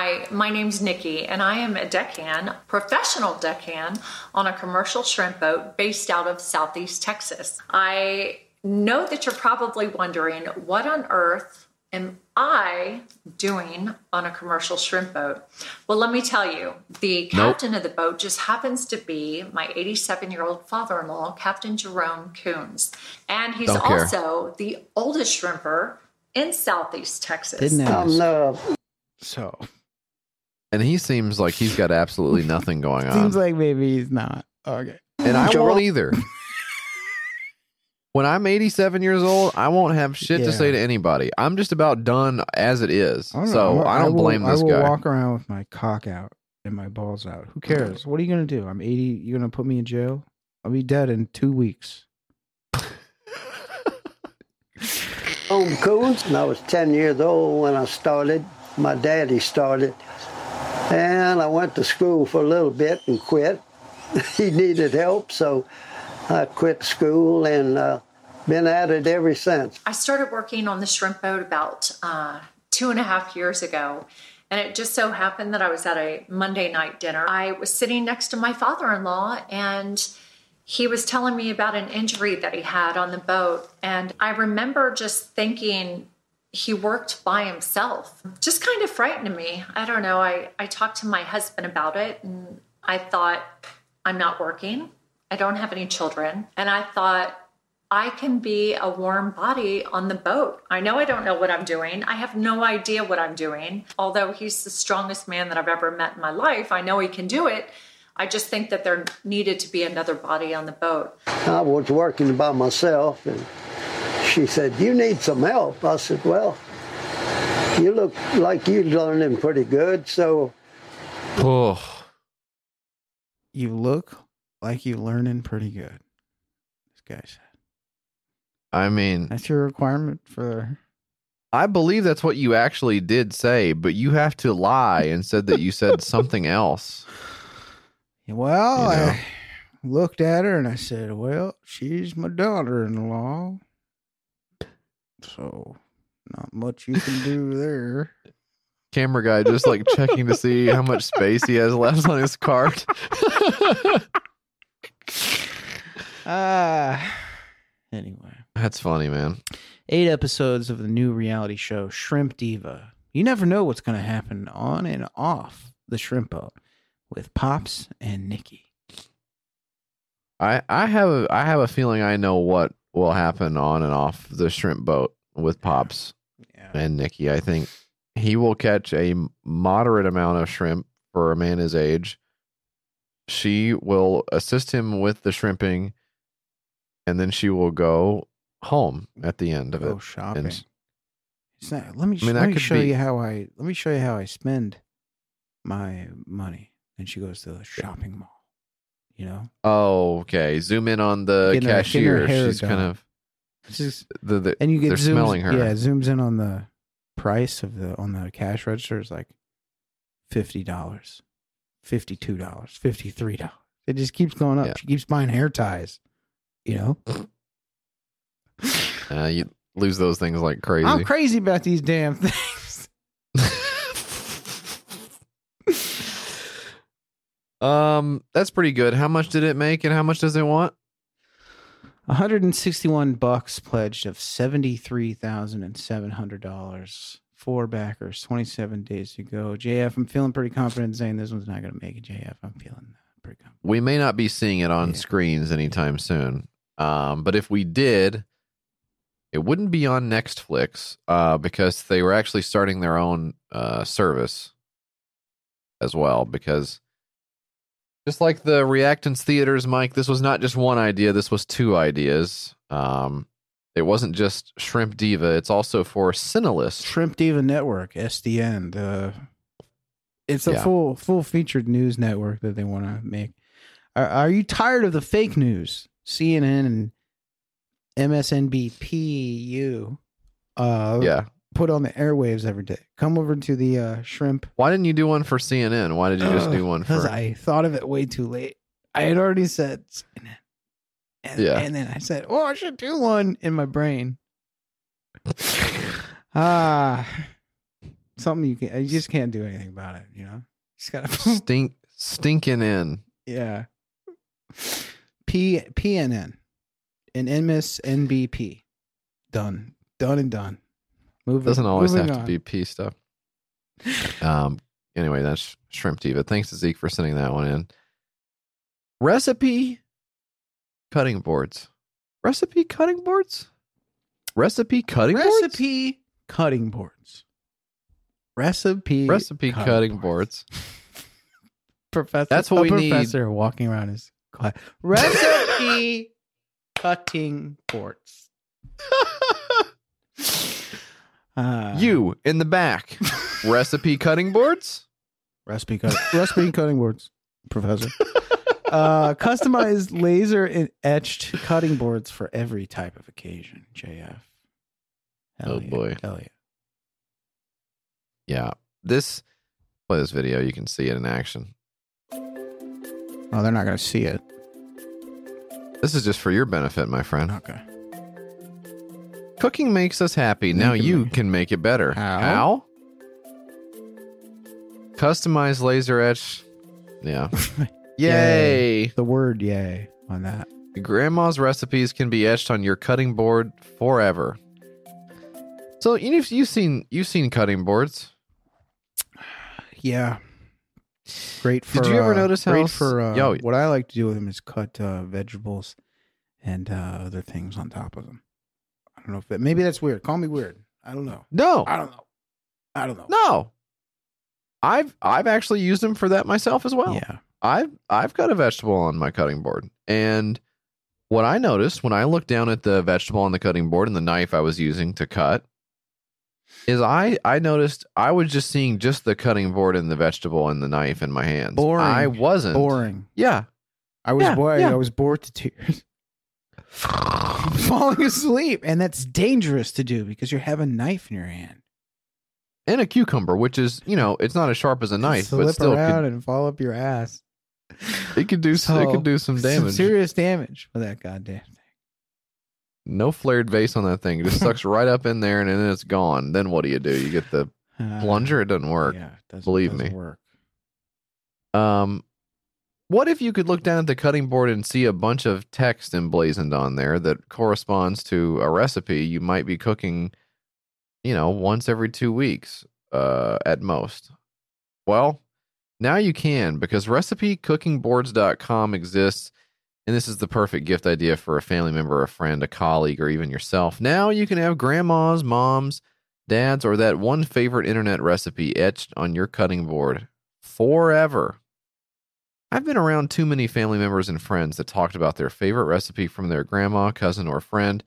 Hi, my name's Nikki, and I am a deckhand, professional deckhand, on a commercial shrimp boat based out of Southeast Texas. I know that you're probably wondering, what on earth am I doing on a commercial shrimp boat? Well, let me tell you, the captain of the boat just happens to be my 87-year-old father-in-law, Captain Jerome Coons. And he's also the oldest shrimper in Southeast Texas. Didn't I love. So... And he seems like he's got absolutely nothing going on. Seems like maybe he's not. Okay. And I won't either. When I'm 87 years old, I won't have shit to say to anybody. I'm just about done as it is. I don't blame this guy. I will walk around with my cock out and my balls out. Who cares? What are you going to do? I'm 80. You're going to put me in jail? I'll be dead in 2 weeks. Home Coons, and I was 10 years old when I started. My daddy started. And I went to school for a little bit and quit. He needed help, so I quit school and been at it ever since. I started working on the shrimp boat about 2.5 years ago, and it just so happened that I was at a Monday night dinner. I was sitting next to my father-in-law, and he was telling me about an injury that he had on the boat, and I remember just thinking... He worked by himself. Just kind of frightened me. I don't know. I talked to my husband about it, and I thought, I'm not working. I don't have any children. And I thought, I can be a warm body on the boat. I know I don't know what I'm doing. I have no idea what I'm doing. Although he's the strongest man that I've ever met in my life, I know he can do it. I just think that there needed to be another body on the boat. I was working by myself, and she said, you need some help. I said, well, you look like you're learning pretty good, so. Oh. You look like you're learning pretty good, this guy said. I mean. That's your requirement for. I believe that's what you actually did say, but you have to lie and said that you said something else. Well, you know? I looked at her and I said, well, she's my daughter-in-law. So, not much you can do there. Camera guy just like checking to see how much space he has left on his cart. Anyway. That's funny, man. 8 episodes of the new reality show, Shrimp Diva, You never know what's going to happen on and off the Shrimp Boat with Pops and Nikki. I have a feeling I know what will happen on and off the Shrimp Boat with Pops and Nikki. I think he will catch a moderate amount of shrimp for a man his age. She will assist him with the shrimping, and then she will go home at the end of it. Go shopping. And, let me show you how I spend my money. And she goes to the shopping mall. You know? Oh, okay. Zoom in on the cashier. She's kind of and you get smelling her. Yeah, zooms in on the price of the cash register. It's like $50, $52, $53. It just keeps going up. Yeah. She keeps buying hair ties. You know? You lose those things like crazy. I'm crazy about these damn things. That's pretty good. How much did it make and how much does it want? $161 pledged of $73,700. 4 backers, 27 days to go. JF, I'm feeling pretty confident saying this one's not going to make it. JF, I'm feeling pretty confident. We may not be seeing it on screens anytime soon. But if we did, it wouldn't be on Nextflix, because they were actually starting their own service as well, because just like the Reactance Theaters, Mike, this was not just one idea. This was two ideas. It wasn't just Shrimp Diva. It's also for Cinelist. Shrimp Diva Network, SDN. It's a full-featured news network that they want to make. Are you tired of the fake news? CNN and MSNBPU put on the airwaves every day. Come over to the shrimp. Why didn't you do one for CNN? Why did you just do one for... Because I thought of it way too late. I had already said CNN. And then I said, oh, I should do one in my brain. Something you just can't do anything about it, you know? Just gotta... Stinking in. Yeah. PNN and MSNBP. Done. Done and done. Moving, doesn't always have on. To be P stuff. Anyway, that's Shrimp Diva. Thanks to Zeke for sending that one in. Recipe cutting boards. Professor. That's what we need. Professor walking around his class. Recipe cutting boards. You in the back. Recipe cutting boards, Professor. Customized laser and etched cutting boards for every type of occasion. JF. Hell yeah. Yeah. Play this video. You can see it in action. Oh, they're not going to see it. This is just for your benefit, my friend. Okay. Cooking makes us happy. Now you can make it better. How? Customized laser etch. Yeah. Yay. The word yay on that. Grandma's recipes can be etched on your cutting board forever. So you've seen cutting boards. Yeah. Great for... Did you ever notice how... what I like to do with them is cut vegetables and other things on top of them. I don't know if maybe that's weird. Call me weird. I don't know. No. I don't know. No. I've actually used them for that myself as well. Yeah. I've got a vegetable on my cutting board. And what I noticed when I looked down at the vegetable on the cutting board and the knife I was using to cut is I noticed I was just seeing just the cutting board and the vegetable and the knife in my hands. Boring. I wasn't. Boring. Yeah. I was bored. Yeah. I was bored to tears. Falling asleep, and that's dangerous to do because you have a knife in your hand and a cucumber, which is, you know, it's not as sharp as a knife, slip but still around and fall up your ass. It could do some damage, some serious damage with that goddamn thing. No flared vase on that thing; it just sucks right up in there, and then it's gone. Then what do? You get the plunger; it doesn't work. Yeah, believe me. Work. What if you could look down at the cutting board and see a bunch of text emblazoned on there that corresponds to a recipe you might be cooking, you know, once every 2 weeks? at most. Well, now you can, because recipecookingboards.com exists, and this is the perfect gift idea for a family member, a friend, a colleague, or even yourself. Now you can have grandmas, moms, dads, or that one favorite internet recipe etched on your cutting board forever. I've been around too many family members and friends that talked about their favorite recipe from their grandma, cousin, or friend.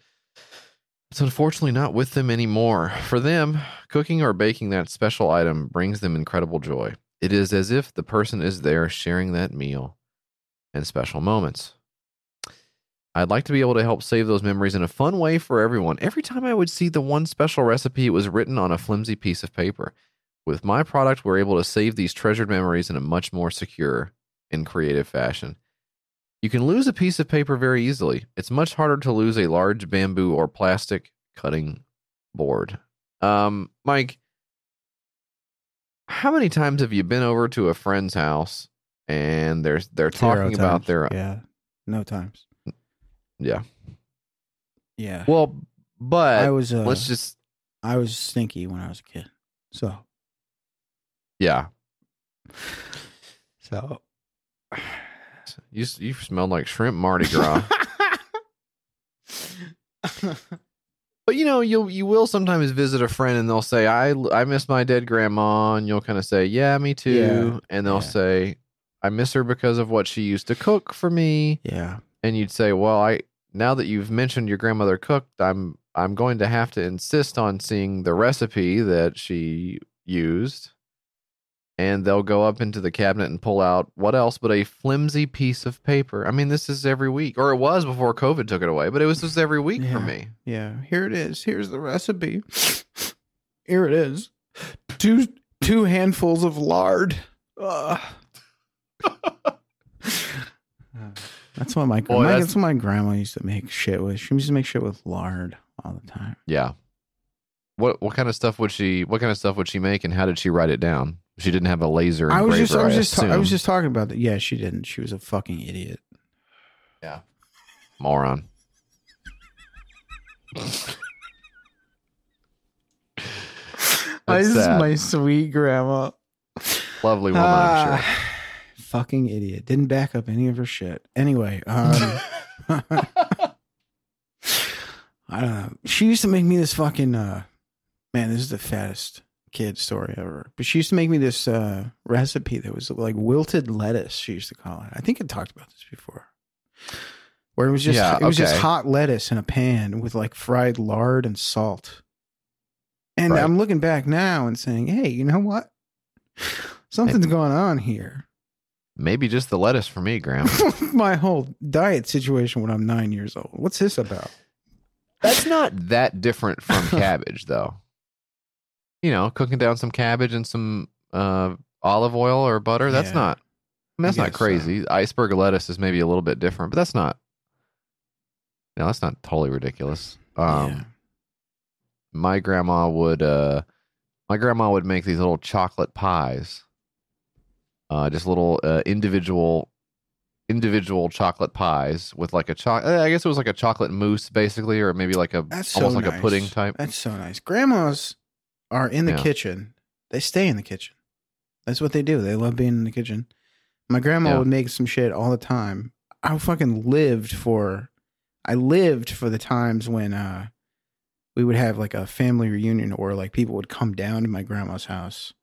It's unfortunately not with them anymore. For them, cooking or baking that special item brings them incredible joy. It is as if the person is there sharing that meal and special moments. I'd like to be able to help save those memories in a fun way for everyone. Every time I would see the one special recipe, it was written on a flimsy piece of paper. With my product, we're able to save these treasured memories in a much more secure in creative fashion. You can lose a piece of paper very easily. It's much harder to lose a large bamboo or plastic cutting board. Mike, how many times have you been over to a friend's house and they're talking about their... Yeah, no times. Yeah. Yeah. Well, but I was stinky when I was a kid, so... Yeah. So... You smelled like shrimp Mardi Gras. But you know, you will sometimes visit a friend and they'll say, I miss my dead grandma, and you'll kind of say, yeah, me too. Yeah. And they'll say, I miss her because of what she used to cook for me. Yeah. And you'd say, well, now that you've mentioned your grandmother cooked, I'm going to have to insist on seeing the recipe that she used. And they'll go up into the cabinet and pull out what else but a flimsy piece of paper. I mean, this is every week. Or it was before COVID took it away, but it was just every week for me. Yeah, here it is. Here's the recipe. Here it is. Two handfuls of lard. That's what my grandma used to make shit with. She used to make shit with lard all the time. Yeah. What kind of stuff would she make, and how did she write it down? She didn't have a laser engraver. I was just talking about that. Yeah, she didn't. She was a fucking idiot. Yeah. Moron. This is my sweet grandma. Lovely woman, I'm sure. Fucking idiot. Didn't back up any of her shit. Anyway, I don't know. She used to make me this fucking man, this is the fattest kid story ever, but she used to make me this recipe that was like wilted lettuce, she used to call it. I think I talked about this before, where it was just just hot lettuce in a pan with like fried lard and salt, and right. I'm looking back now and saying, hey, you know what, something's going on here. Maybe just the lettuce for me, Grandma. My whole diet situation when I'm 9 years old. What's this about? That's not that different from cabbage though. You know, cooking down some cabbage and some olive oil or butter. That's not crazy. So. Iceberg lettuce is maybe a little bit different, but that's not totally ridiculous. My grandma would make these little chocolate pies, just little individual chocolate pies with like I guess it was like a chocolate mousse basically, or maybe like a pudding type. That's so nice. Grandmas are in the kitchen. They stay in the kitchen. That's what they do. They love being in the kitchen. My grandma would make some shit all the time. I lived for the times when we would have like a family reunion, or like people would come down to my grandma's house,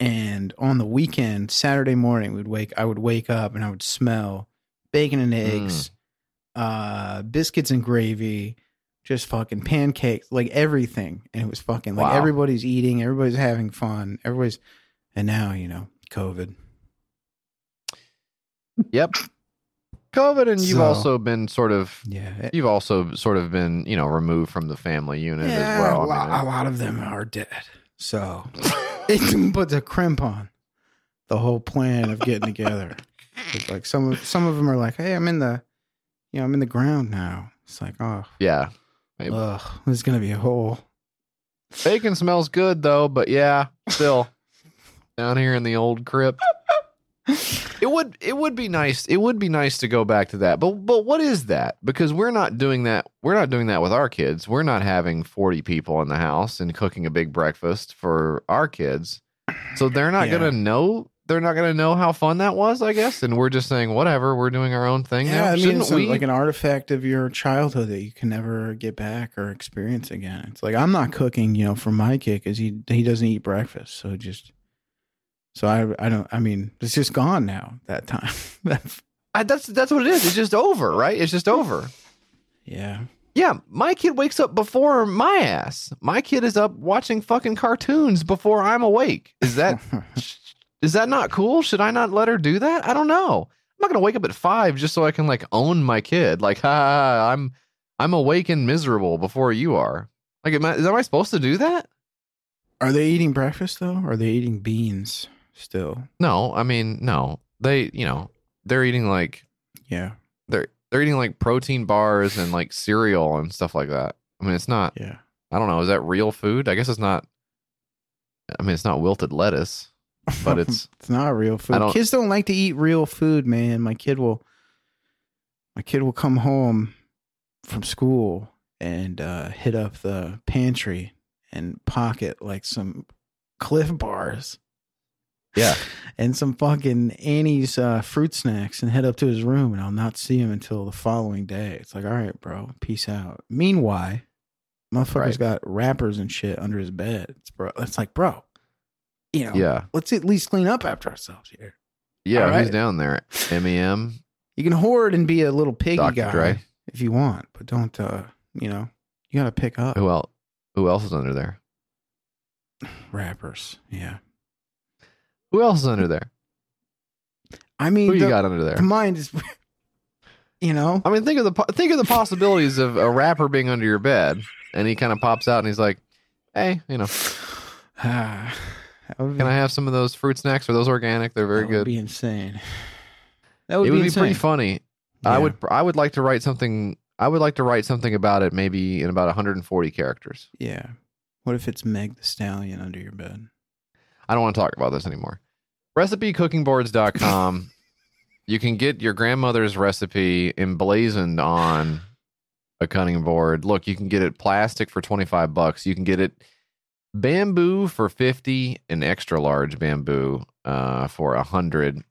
and on the weekend, Saturday morning, I would wake up and I would smell bacon and eggs, biscuits and gravy, just fucking pancakes, like everything. And it was fucking like everybody's eating, everybody's having fun, and now, you know, COVID. Yep. COVID, and you've also sort of been, you know, removed from the family unit as well. A lot of them are dead. So it puts a crimp on the whole plan of getting together. It's like some of them are like, hey, I'm in the ground now. It's like, oh. Yeah. Ugh, there's gonna be a hole. Bacon smells good though, but yeah, still down here in the old crypt. It would be nice. It would be nice to go back to that. But what is that? Because we're not doing that. We're not doing that with our kids. We're not having 40 people in the house and cooking a big breakfast for our kids. So they're not going to know. They're not going to know how fun that was, I guess. And we're just saying, whatever, we're doing our own thing now. I mean, it's like an artifact of your childhood that you can never get back or experience again. It's like, I'm not cooking, for my kid because he doesn't eat breakfast. So it's just gone now, that time. That's what it is. It's just over, right? It's just over. Yeah. Yeah, my kid wakes up before my ass. My kid is up watching fucking cartoons before I'm awake. Is that not cool? Should I not let her do that? I don't know. I'm not going to wake up at 5 just so I can own my kid. I'm awake and miserable before you are. Am I supposed to do that? Are they eating breakfast though? Or are they eating beans still? No, I mean, no. They, they're eating they're eating protein bars and cereal and stuff like that. I mean, it's not. Yeah. I don't know. Is that real food? I guess it's not. I mean, it's not wilted lettuce. But it's not real food. Kids don't like to eat real food, man. My kid will come home from school and hit up the pantry and pocket some Cliff Bars. Yeah. And some fucking Annie's fruit snacks and head up to his room, and I'll not see him until the following day. It's like, all right, bro, peace out. Meanwhile, motherfucker's got wrappers and shit under his bed. It's like, bro. Let's at least clean up after ourselves here. Yeah, right. Who's down there? MEM. You can hoard and be a little piggy Dr. guy Dre. If you want, but don't. You gotta pick up. Who else is under there? Rappers. Yeah. Who else is under there? I mean, who you got under there? The mind is. I mean, think of the possibilities of a rapper being under your bed, and he kind of pops out, and he's like, "Hey, can I have some of those fruit snacks? Are those organic? They're very good. That would be insane. It would be pretty funny. Yeah. I would like to write something. I would like to write something about it, maybe in about 140 characters. Yeah. What if it's Meg the Stallion under your bed? I don't want to talk about this anymore. RecipeCookingBoards.com. You can get your grandmother's recipe emblazoned on a cutting board. Look, you can get it plastic for $25. You can get it bamboo for $50 and extra large bamboo for $100.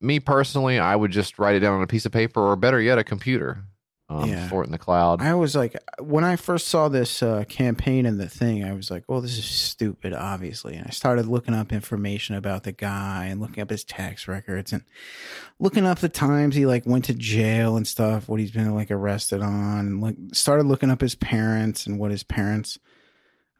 Me personally, I would just write it down on a piece of paper, or better yet, a computer. For it in the cloud. I was like, when I first saw this campaign and the thing, I was like, well, this is stupid, obviously. And I started looking up information about the guy and looking up his tax records and looking up the times he went to jail and stuff, what he's been arrested on, and started looking up his parents and what his parents.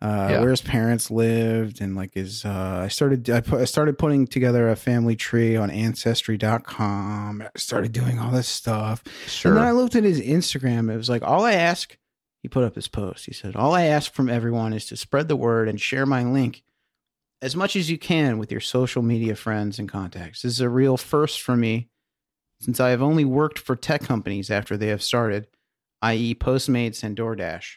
Where his parents lived, and his, I started putting together a family tree on ancestry.com. I started doing all this stuff. Sure. And then I looked at his Instagram. It was all I ask, he put up his post. He said, all I ask from everyone is to spread the word and share my link as much as you can with your social media friends and contacts. This is a real first for me, since I have only worked for tech companies after they have started, i.e. Postmates and DoorDash.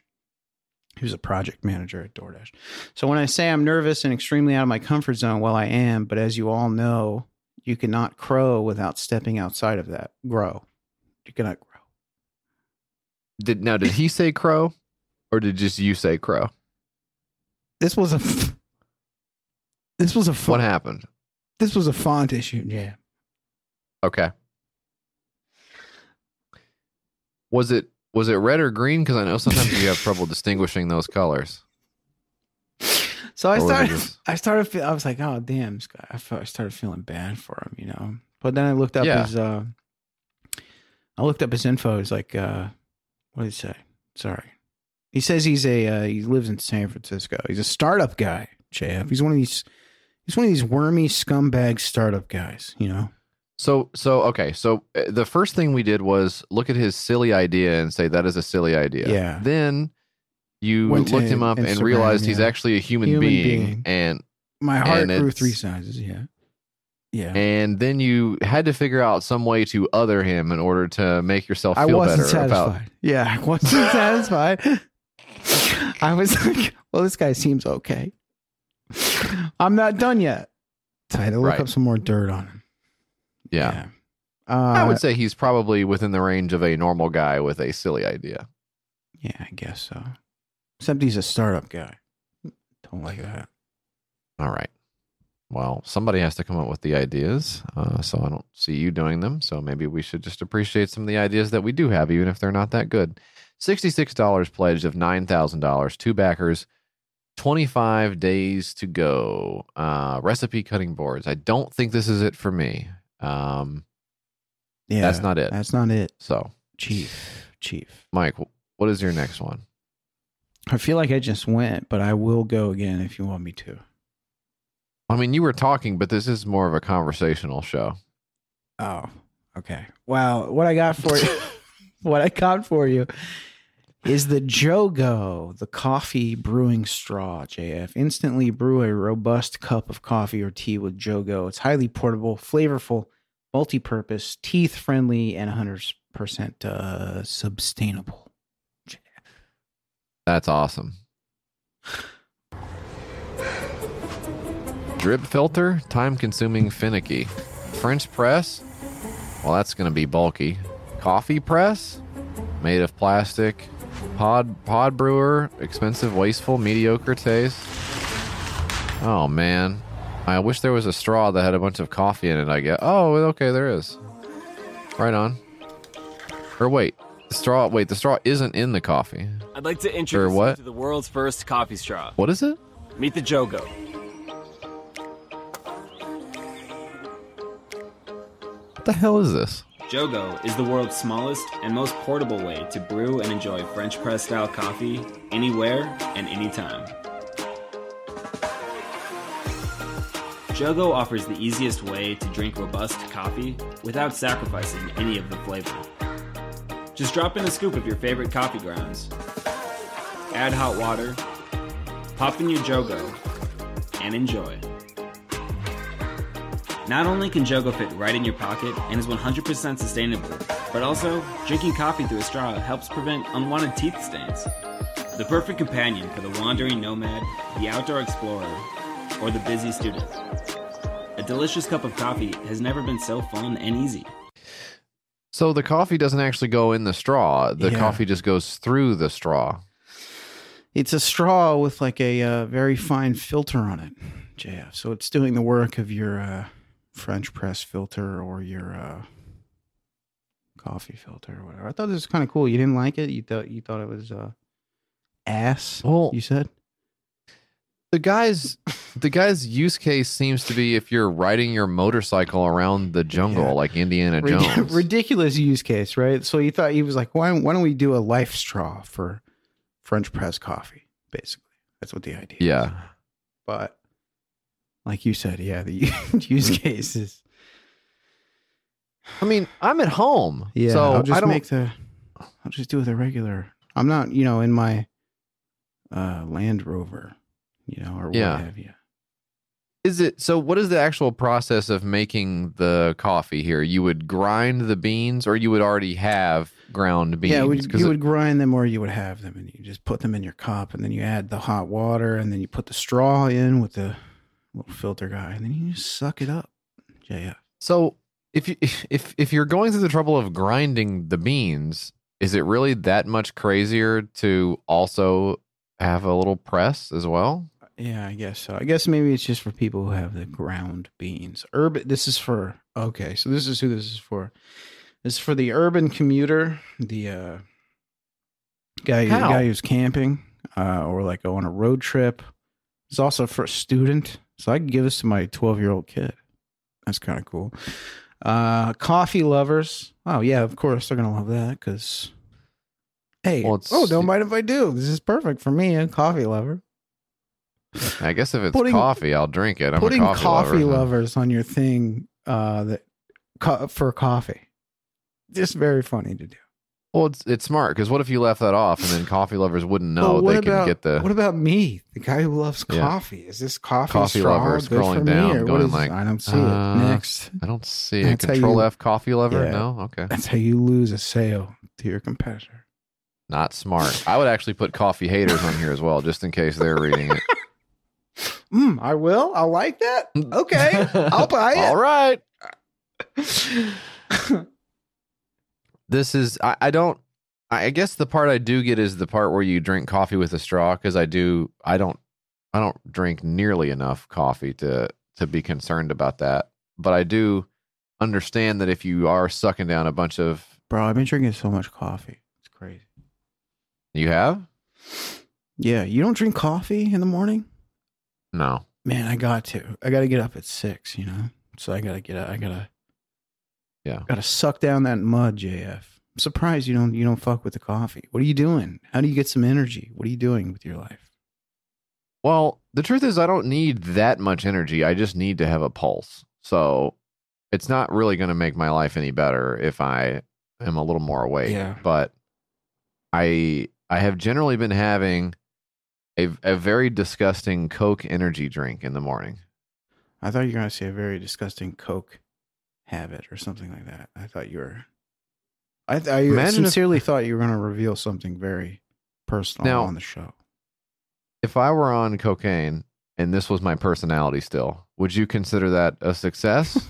Who's a project manager at DoorDash. So when I say I'm nervous and extremely out of my comfort zone, well, I am. But as you all know, you cannot crow without stepping outside of that. Grow. You cannot grow. Did he say crow, or did just you say crow? This was a font. What happened? This was a font issue. Yeah. Okay. Was it red or green? Because I know sometimes you have trouble distinguishing those colors. So I was like, oh, damn, Scott. I started feeling bad for him, But then I looked up his. I looked up his info. He's like, what did he say? Sorry, he says he's he lives in San Francisco. He's a startup guy, JF. He's one of these wormy scumbag startup guys, So okay. So the first thing we did was look at his silly idea and say that is a silly idea. Yeah. Then you looked him up Instagram, and realized he's actually a human being, and my heart grew 3 sizes. Yeah. Yeah. And then you had to figure out some way to other him in order to make yourself feel better. I wasn't satisfied. I was like, well, this guy seems okay. I'm not done yet. So I had to look up some more dirt on him. Yeah. I would say he's probably within the range of a normal guy with a silly idea. Yeah, I guess so. Except he's a startup guy. Don't like that. All right. Well, somebody has to come up with the ideas, so I don't see you doing them. So maybe we should just appreciate some of the ideas that we do have, even if they're not that good. $66 pledged of $9,000, two backers, 25 days to go. Recipe cutting boards. I don't think this is it for me. Yeah, that's not it. That's not it. So, Chief. Mike, what is your next one? I feel like I just went, but I will go again if you want me to. I mean, you were talking, but this is more of a conversational show. Oh, okay. Well, what I got for you, is the Jogo, the coffee brewing straw, JF. Instantly brew a robust cup of coffee or tea with Jogo. It's highly portable, flavorful, multi-purpose, teeth-friendly, and 100% sustainable. JF. That's awesome. Drip filter, time-consuming, finicky. French press, well, that's going to be bulky. Coffee press, made of plastic. Pod brewer, expensive, wasteful, mediocre taste. Oh, man. I wish there was a straw that had a bunch of coffee in it, I guess. Oh, okay, there is. Right on. Or wait, the straw isn't in the coffee. I'd like to introduce you to the world's first coffee straw. What is it? Meet the Jogo. What the hell is this? Jogo is the world's smallest and most portable way to brew and enjoy French press style coffee anywhere and anytime. Jogo offers the easiest way to drink robust coffee without sacrificing any of the flavor. Just drop in a scoop of your favorite coffee grounds, add hot water, pop in your Jogo, and enjoy. Not only can Jogo fit right in your pocket and is 100% sustainable, but also drinking coffee through a straw helps prevent unwanted teeth stains. The perfect companion for the wandering nomad, the outdoor explorer, or the busy student. A delicious cup of coffee has never been so fun and easy. So the coffee doesn't actually go in the straw. The coffee just goes through the straw. It's a straw with like a very fine filter on it, JF. So it's doing the work of your... French press filter or your coffee filter or whatever. I thought this was kind of cool. You didn't like it? You thought it was ass? Well, you said the guy's use case seems to be if you're riding your motorcycle around the jungle like Indiana Jones. Ridiculous use case, right? So you thought he was like, why don't we do a life straw for French press coffee? Basically, that's what the idea is. But like you said, the use cases. I mean, I'm at home. Yeah, so I'll just do the regular. I'm not, in my Land Rover, or what have you. Is it, so what is the actual process of making the coffee here? You would grind the beans, or you would already have ground beans? Yeah, you would grind them or you would have them, and you just put them in your cup, and then you add the hot water, and then you put the straw in with the little filter guy, and then you just suck it up. Yeah. So if you're going through the trouble of grinding the beans, is it really that much crazier to also have a little press as well? Yeah, I guess so. I guess maybe it's just for people who have the ground beans. This is who this is for. This is for the urban commuter, the guy who's camping or like on a road trip. It's also for a student. So I can give this to my 12-year-old kid. That's kind of cool. Coffee lovers. Oh, yeah, of course. They're going to love that because, hey, don't mind if I do. This is perfect for me, a coffee lover. I guess if it's coffee, I'll drink it. I'm putting a coffee lovers on your thing for coffee. Just very funny to do. Well, it's smart, because what if you left that off and then coffee lovers wouldn't know What about me, the guy who loves coffee? Is this coffee lover scrolling down, going like, I don't see it. Next. I don't see it. Control F, coffee lover? Yeah. No? Okay. That's how you lose a sale to your competitor. Not smart. I would actually put coffee haters on here as well, just in case they're reading it. I will? I'll like that? Okay. I'll buy it. All right. This is, I guess the part I do get is the part where you drink coffee with a straw, because I don't drink nearly enough coffee to be concerned about that. But I do understand that if you are sucking down a bunch of... Bro, I've been drinking so much coffee. It's crazy. You have? Yeah. You don't drink coffee in the morning? No. Man, I got to. I got to get up at 6, you know? So I got to get up. Got to suck down that mud, JF. I'm surprised you don't fuck with the coffee. What are you doing? How do you get some energy? What are you doing with your life? Well, the truth is I don't need that much energy. I just need to have a pulse. So it's not really going to make my life any better if I am a little more awake. Yeah. But I have generally been having a very disgusting Coke energy drink in the morning. I thought you were going to say a very disgusting Coke habit or something like that. I thought you were... I sincerely thought you were going to reveal something very personal now, on the show. If I were on cocaine and this was my personality still, would you consider that a success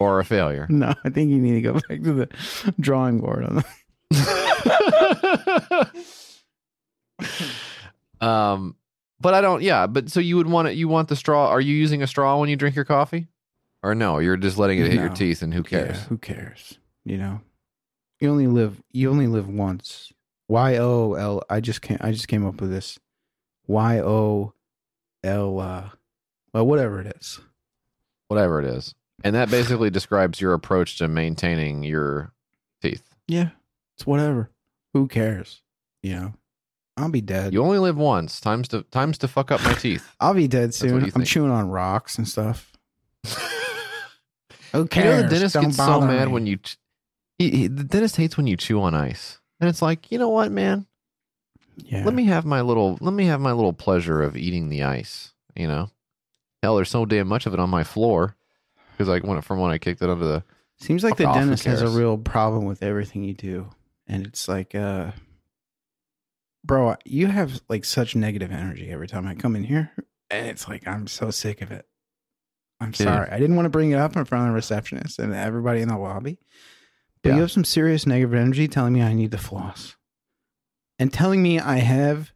or a failure? No, I think you need to go back to the drawing board on that. But I don't. Yeah, but so you would want it. You want the straw? Are you using a straw when you drink your coffee, or no? You're just letting it hit your teeth, and who cares? Yeah, who cares? You know. You only live once. YOL. I just came up with this. YOL. Well, whatever it is. Whatever it is. And that basically describes your approach to maintaining your teeth. Yeah. It's whatever. Who cares? You know. I'll be dead. You only live once. Times to fuck up my teeth. I'll be dead soon. I'm chewing on rocks and stuff. Who cares? You know the dentist gets so mad when you... the dentist hates when you chew on ice, and it's like, you know what, man? Yeah. Let me have my little pleasure of eating the ice. You know, hell, there's so damn much of it on my floor because I kicked it under the. Seems like the dentist has a real problem with everything you do, and it's like, bro, you have like such negative energy every time I come in here, and it's like I'm so sick of it. I'm sorry, I didn't want to bring it up in front of the receptionist and everybody in the lobby. But you have some serious negative energy telling me I need to floss and telling me I have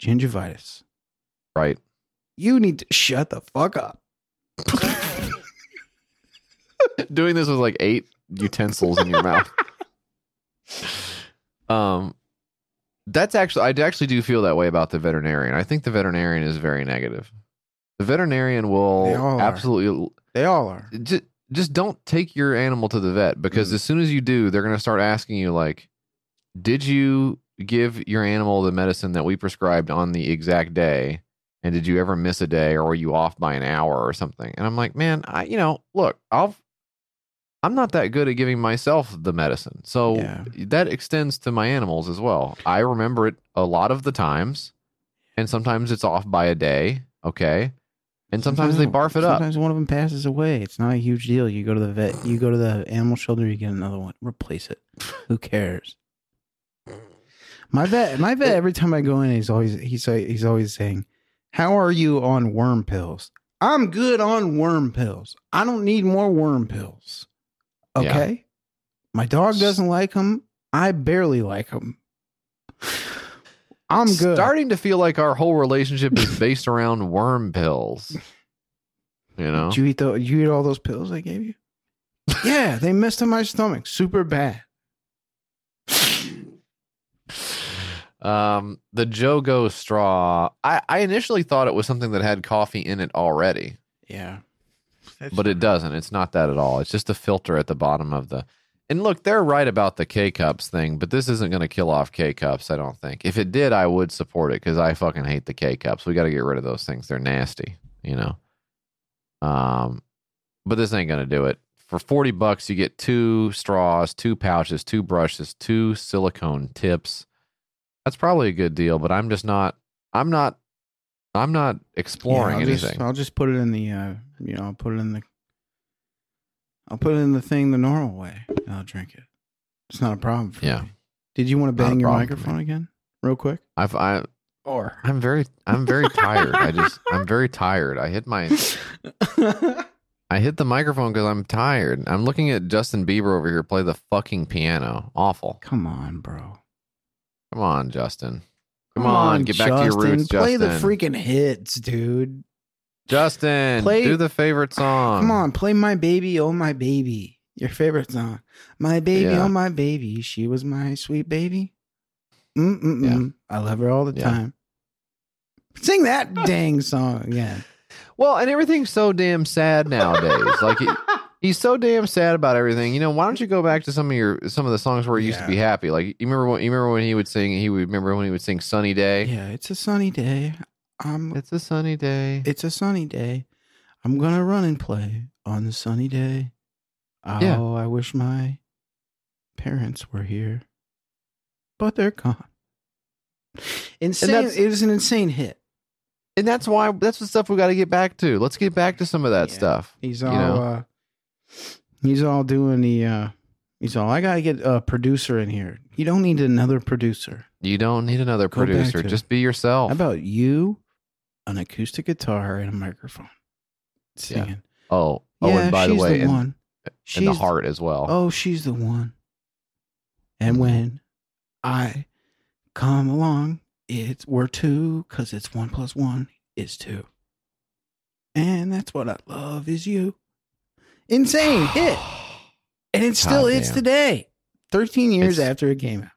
gingivitis. Right. You need to shut the fuck up. Doing this with like 8 utensils in your mouth. That's actually, I actually do feel that way about the veterinarian. I think the veterinarian is very negative. The veterinarian will absolutely. They all are. Just don't take your animal to the vet, because as soon as you do, they're going to start asking you, like, did you give your animal the medicine that we prescribed on the exact day? And did you ever miss a day, or were you off by an hour or something? And I'm like, man, I'm not that good at giving myself the medicine. So that extends to my animals as well. I remember it a lot of the times, and sometimes it's off by a day. Okay. And sometimes they barf it up. Sometimes one of them passes away. It's not a huge deal. You go to the vet, you go to the animal shelter, you get another one. Replace it. Who cares? My vet. Every time I go in, he's always saying, "How are you on worm pills?" I'm good on worm pills. I don't need more worm pills. Okay. Yeah. My dog doesn't like them. I barely like them. I'm good. Starting to feel like our whole relationship is based around worm pills. You know? Did you eat all those pills I gave you? Yeah, they messed up my stomach super bad. The Jogo straw. I initially thought it was something that had coffee in it already. Yeah. But it doesn't. It's not that at all. It's just a filter at the bottom of the... And look, they're right about the K-Cups thing, but this isn't going to kill off K-Cups, I don't think. If it did, I would support it, because I fucking hate the K-Cups. We got to get rid of those things. They're nasty, you know. But this ain't going to do it. For $40, you get 2 straws, 2 pouches, 2 brushes, 2 silicone tips. That's probably a good deal, but I'm just not... I'm not exploring anything. I'll just put it in the... I'll put it in the thing the normal way, and I'll drink it. It's not a problem for me. Did you want to bang your microphone again, real quick? I'm very tired. I'm very tired. I hit my I hit the microphone because I'm tired. I'm looking at Justin Bieber over here play the fucking piano. Awful. Come on, bro. Come on, Justin. Come on, get back to your roots, Justin. Play the freaking hits, dude. Justin, do the favorite song. Come on, play My Baby, Oh My Baby. Your favorite song. My Baby, Oh My Baby. She was my sweet baby. I love her all the time. Sing that dang song again. Well, and everything's so damn sad nowadays. Like he's so damn sad about everything. You know, why don't you go back to some of the songs where he used to be happy? Like you remember when he would sing. He would sing "Sunny Day." Yeah, it's a sunny day. It's a sunny day. It's a sunny day. I'm gonna run and play on the sunny day. Oh, yeah. I wish my parents were here, but they're gone. Insane. It was an insane hit. And that's the stuff we got to get back to. Let's get back to some of that stuff. He's all I got to get a producer in here. You don't need another producer. Go producer. Just be yourself. How about you, an acoustic guitar and a microphone singing? Yeah. Oh, and by the way, she's the heart as well. Oh, she's the one. And when I come along, we're two, because it's 1 + 1 is 2. And that's what I love is you. Insane hit. And it still is today. 13 years after it came out.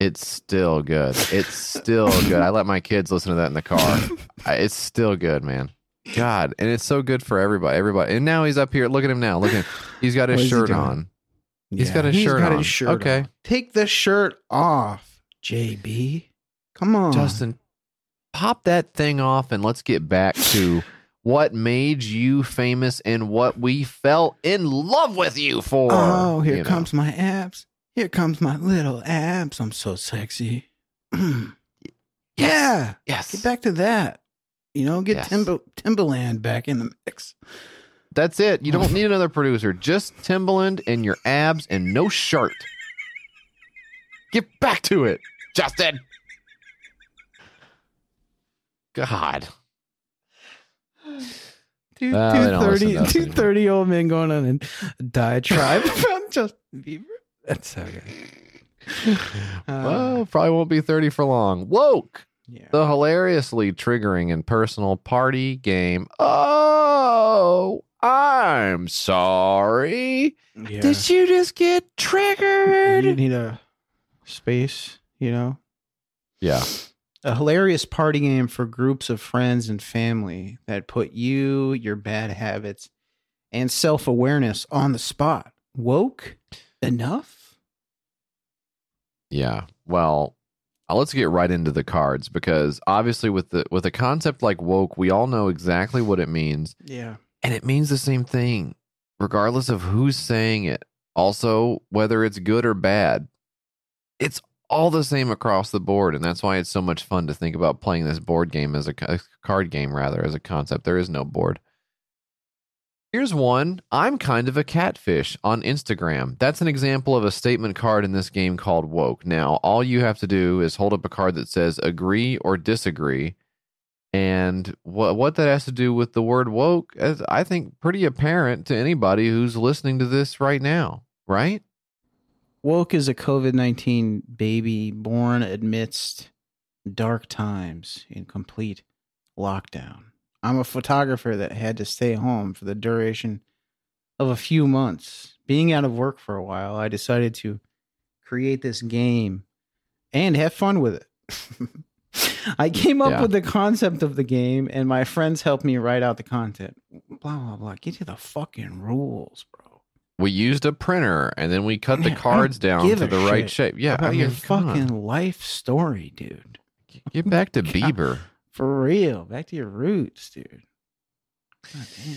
It's still good. It's still good. I let my kids listen to that in the car. It's still good, man. God. And it's so good for everybody. And now he's up here. Look at him now. Look at him. He's got his shirt on. He's got his shirt on. Okay. Take the shirt off, JB. Come on, Justin, pop that thing off and let's get back to what made you famous and what we fell in love with you for. Oh, here comes my abs. Here comes my little abs. I'm so sexy. Yes. Get back to that. You know, get Timbaland back in the mix. That's it. You don't need another producer. Just Timbaland and your abs and no shirt. Get back to it, Justin. God. 230 old men going on and diatribe from Justin Bieber. That's so good. Well, probably won't be 30 for long. Woke. Yeah. The hilariously triggering and personal party game. Oh, I'm sorry. Yeah. Did you just get triggered? You need a space, you know? Yeah. A hilarious party game for groups of friends and family that put you, your bad habits, and self-awareness on the spot. Woke enough? Yeah. Well, let's get right into the cards because obviously with a concept like woke, we all know exactly what it means. Yeah. And it means the same thing, regardless of who's saying it. Also, whether it's good or bad. It's all the same across the board, and that's why it's so much fun to think about playing this board game as a card game rather as a concept. There is no board. Here's one. I'm kind of a catfish on Instagram. That's an example of a statement card in this game called Woke. Now, all you have to do is hold up a card that says agree or disagree, and what that has to do with the word woke is, I think, pretty apparent to anybody who's listening to this right now, right? Woke is a COVID-19 baby born amidst dark times in complete lockdown. I'm a photographer that had to stay home for the duration of a few months. Being out of work for a while, I decided to create this game and have fun with it. I came up with the concept of the game, and my friends helped me write out the content. Blah, blah, blah. Get to the fucking rules, bro. We used a printer, and then we cut the cards down to the right shape. Yeah, about your fucking life story, dude. Get back to Bieber. For real. Back to your roots, dude. God damn.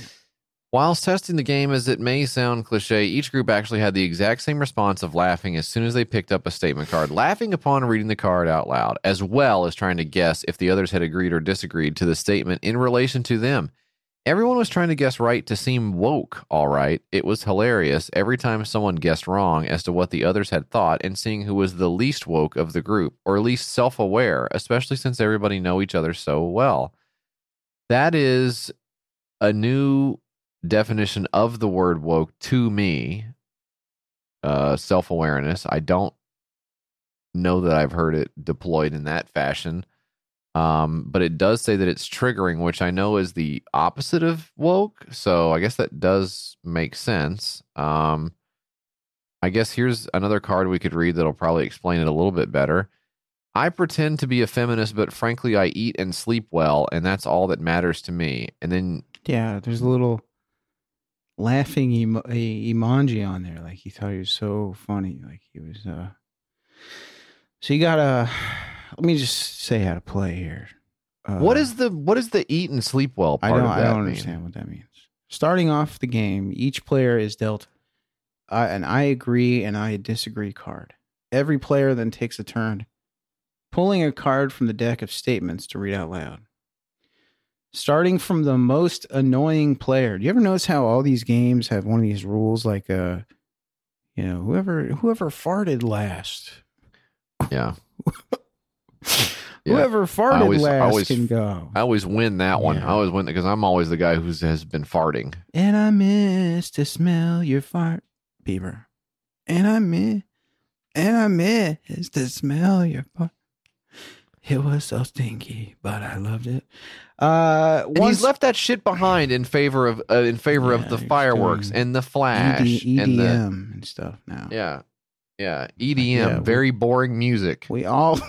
Whilst testing the game, as it may sound cliche, each group actually had the exact same response of laughing as soon as they picked up a statement card, laughing upon reading the card out loud, as well as trying to guess if the others had agreed or disagreed to the statement in relation to them. Everyone was trying to guess right to seem woke, all right. It was hilarious every time someone guessed wrong as to what the others had thought and seeing who was the least woke of the group, or least self-aware, especially since everybody know each other so well. That is a new definition of the word woke to me, self-awareness. I don't know that I've heard it deployed in that fashion. But it does say that it's triggering, which I know is the opposite of woke. So I guess that does make sense. I guess here's another card we could read that'll probably explain it a little bit better. I pretend to be a feminist, but frankly, I eat and sleep well, and that's all that matters to me. And then... yeah, there's a little laughing emoji on there. Like, he thought he was so funny. Like, he was... So you got a... let me just say how to play here. What is the eat and sleep well part of that? I don't understand what that means. Starting off the game, each player is dealt an I agree and I disagree card. Every player then takes a turn pulling a card from the deck of statements to read out loud. Starting from the most annoying player. Do you ever notice how all these games have one of these rules like, whoever farted last? Yeah. Whoever farted last can go. I always win that one. Yeah. I always win because I'm always the guy who has been farting. And I miss to smell your fart, Bieber. And I miss to smell your fart. It was so stinky, but I loved it. And he's left that shit behind in favor of the fireworks and the flash EDM and stuff now. Yeah, yeah, EDM, very boring music. We all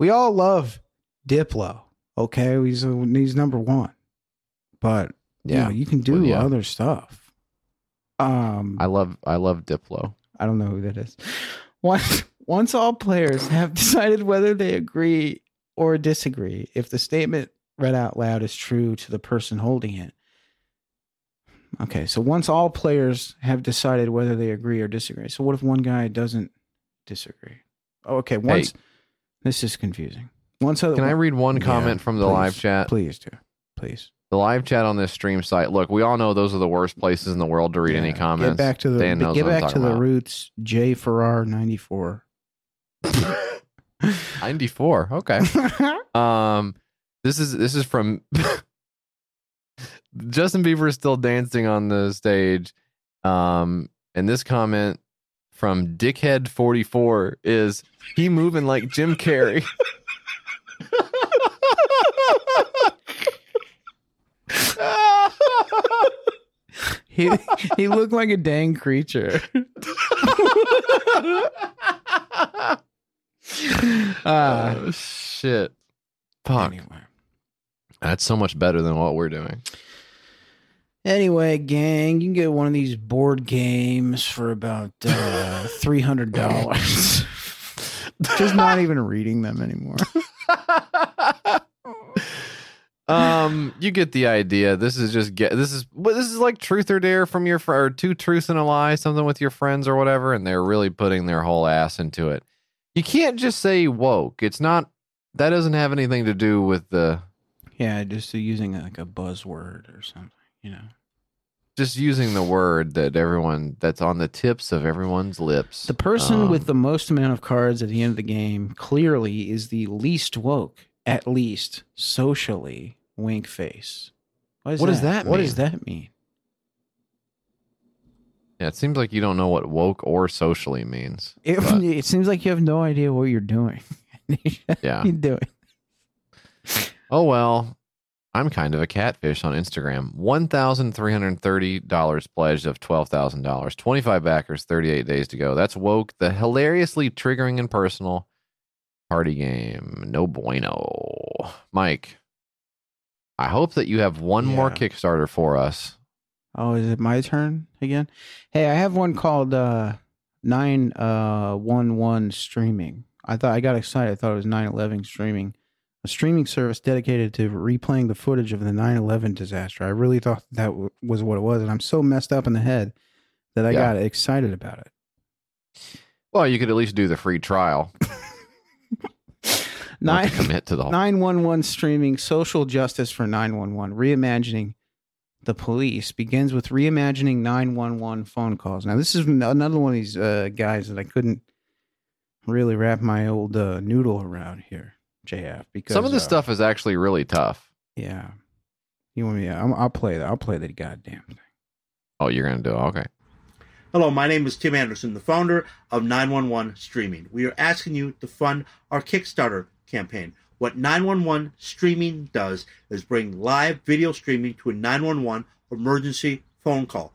love Diplo, okay? He's number one. But yeah, you can do other stuff. I love Diplo. I don't know who that is. Once all players have decided whether they agree or disagree, if the statement read out loud is true to the person holding it. Okay, so once all players have decided whether they agree or disagree. So what if one guy doesn't disagree? Oh, okay, this is confusing. Can I read one comment from the live chat? Please do. Please. The live chat on this stream site. Look, we all know those are the worst places in the world to read any comments. Get back to the roots. J. Farrar 94. 94. Okay. This is from Justin Bieber is still dancing on the stage. And this comment from Dickhead 44 is he moving like Jim Carrey. He looked like a dang creature. Shit. Fuck. Anyway. That's so much better than what we're doing. Anyway, gang, you can get one of these board games for about $300. Just not even reading them anymore. You get the idea. This is like truth or dare from your or two truths and a lie, something with your friends or whatever, and they're really putting their whole ass into it. You can't just say woke. It's not that doesn't have anything to do with the just using like a buzzword or something, Just using the word that's on the tips of everyone's lips. The person with the most amount of cards at the end of the game clearly is the least woke. At least socially, wink face. What does that mean? Yeah, it seems like you don't know what woke or socially means. It seems like you have no idea what you're doing. Yeah. You're doing. Oh, well, I'm kind of a catfish on Instagram. $1,330 pledged of $12,000. 25 backers, 38 days to go. That's woke, the hilariously triggering and personal party game. No bueno. Mike, I hope that you have one more Kickstarter for us. Oh, is it my turn again? Hey, I have one called 911 Streaming. I got excited. I thought it was 911 Streaming, a streaming service dedicated to replaying the footage of the 9/11 disaster. I really thought that was what it was, and I'm so messed up in the head that I got excited about it. Well, you could at least do the free trial. 911 Streaming, social justice for 911, reimagining the police, begins with reimagining 911 phone calls. Now, this is another one of these guys that I couldn't really wrap my old noodle around here, JF. Because some of this stuff is actually really tough. Yeah. You want me? I'll play that. I'll play that goddamn thing. Oh, you're going to do it. Okay. Hello, my name is Tim Anderson, the founder of 911 Streaming. We are asking you to fund our Kickstarter campaign. What 911 Streaming does is bring live video streaming to a 911 emergency phone call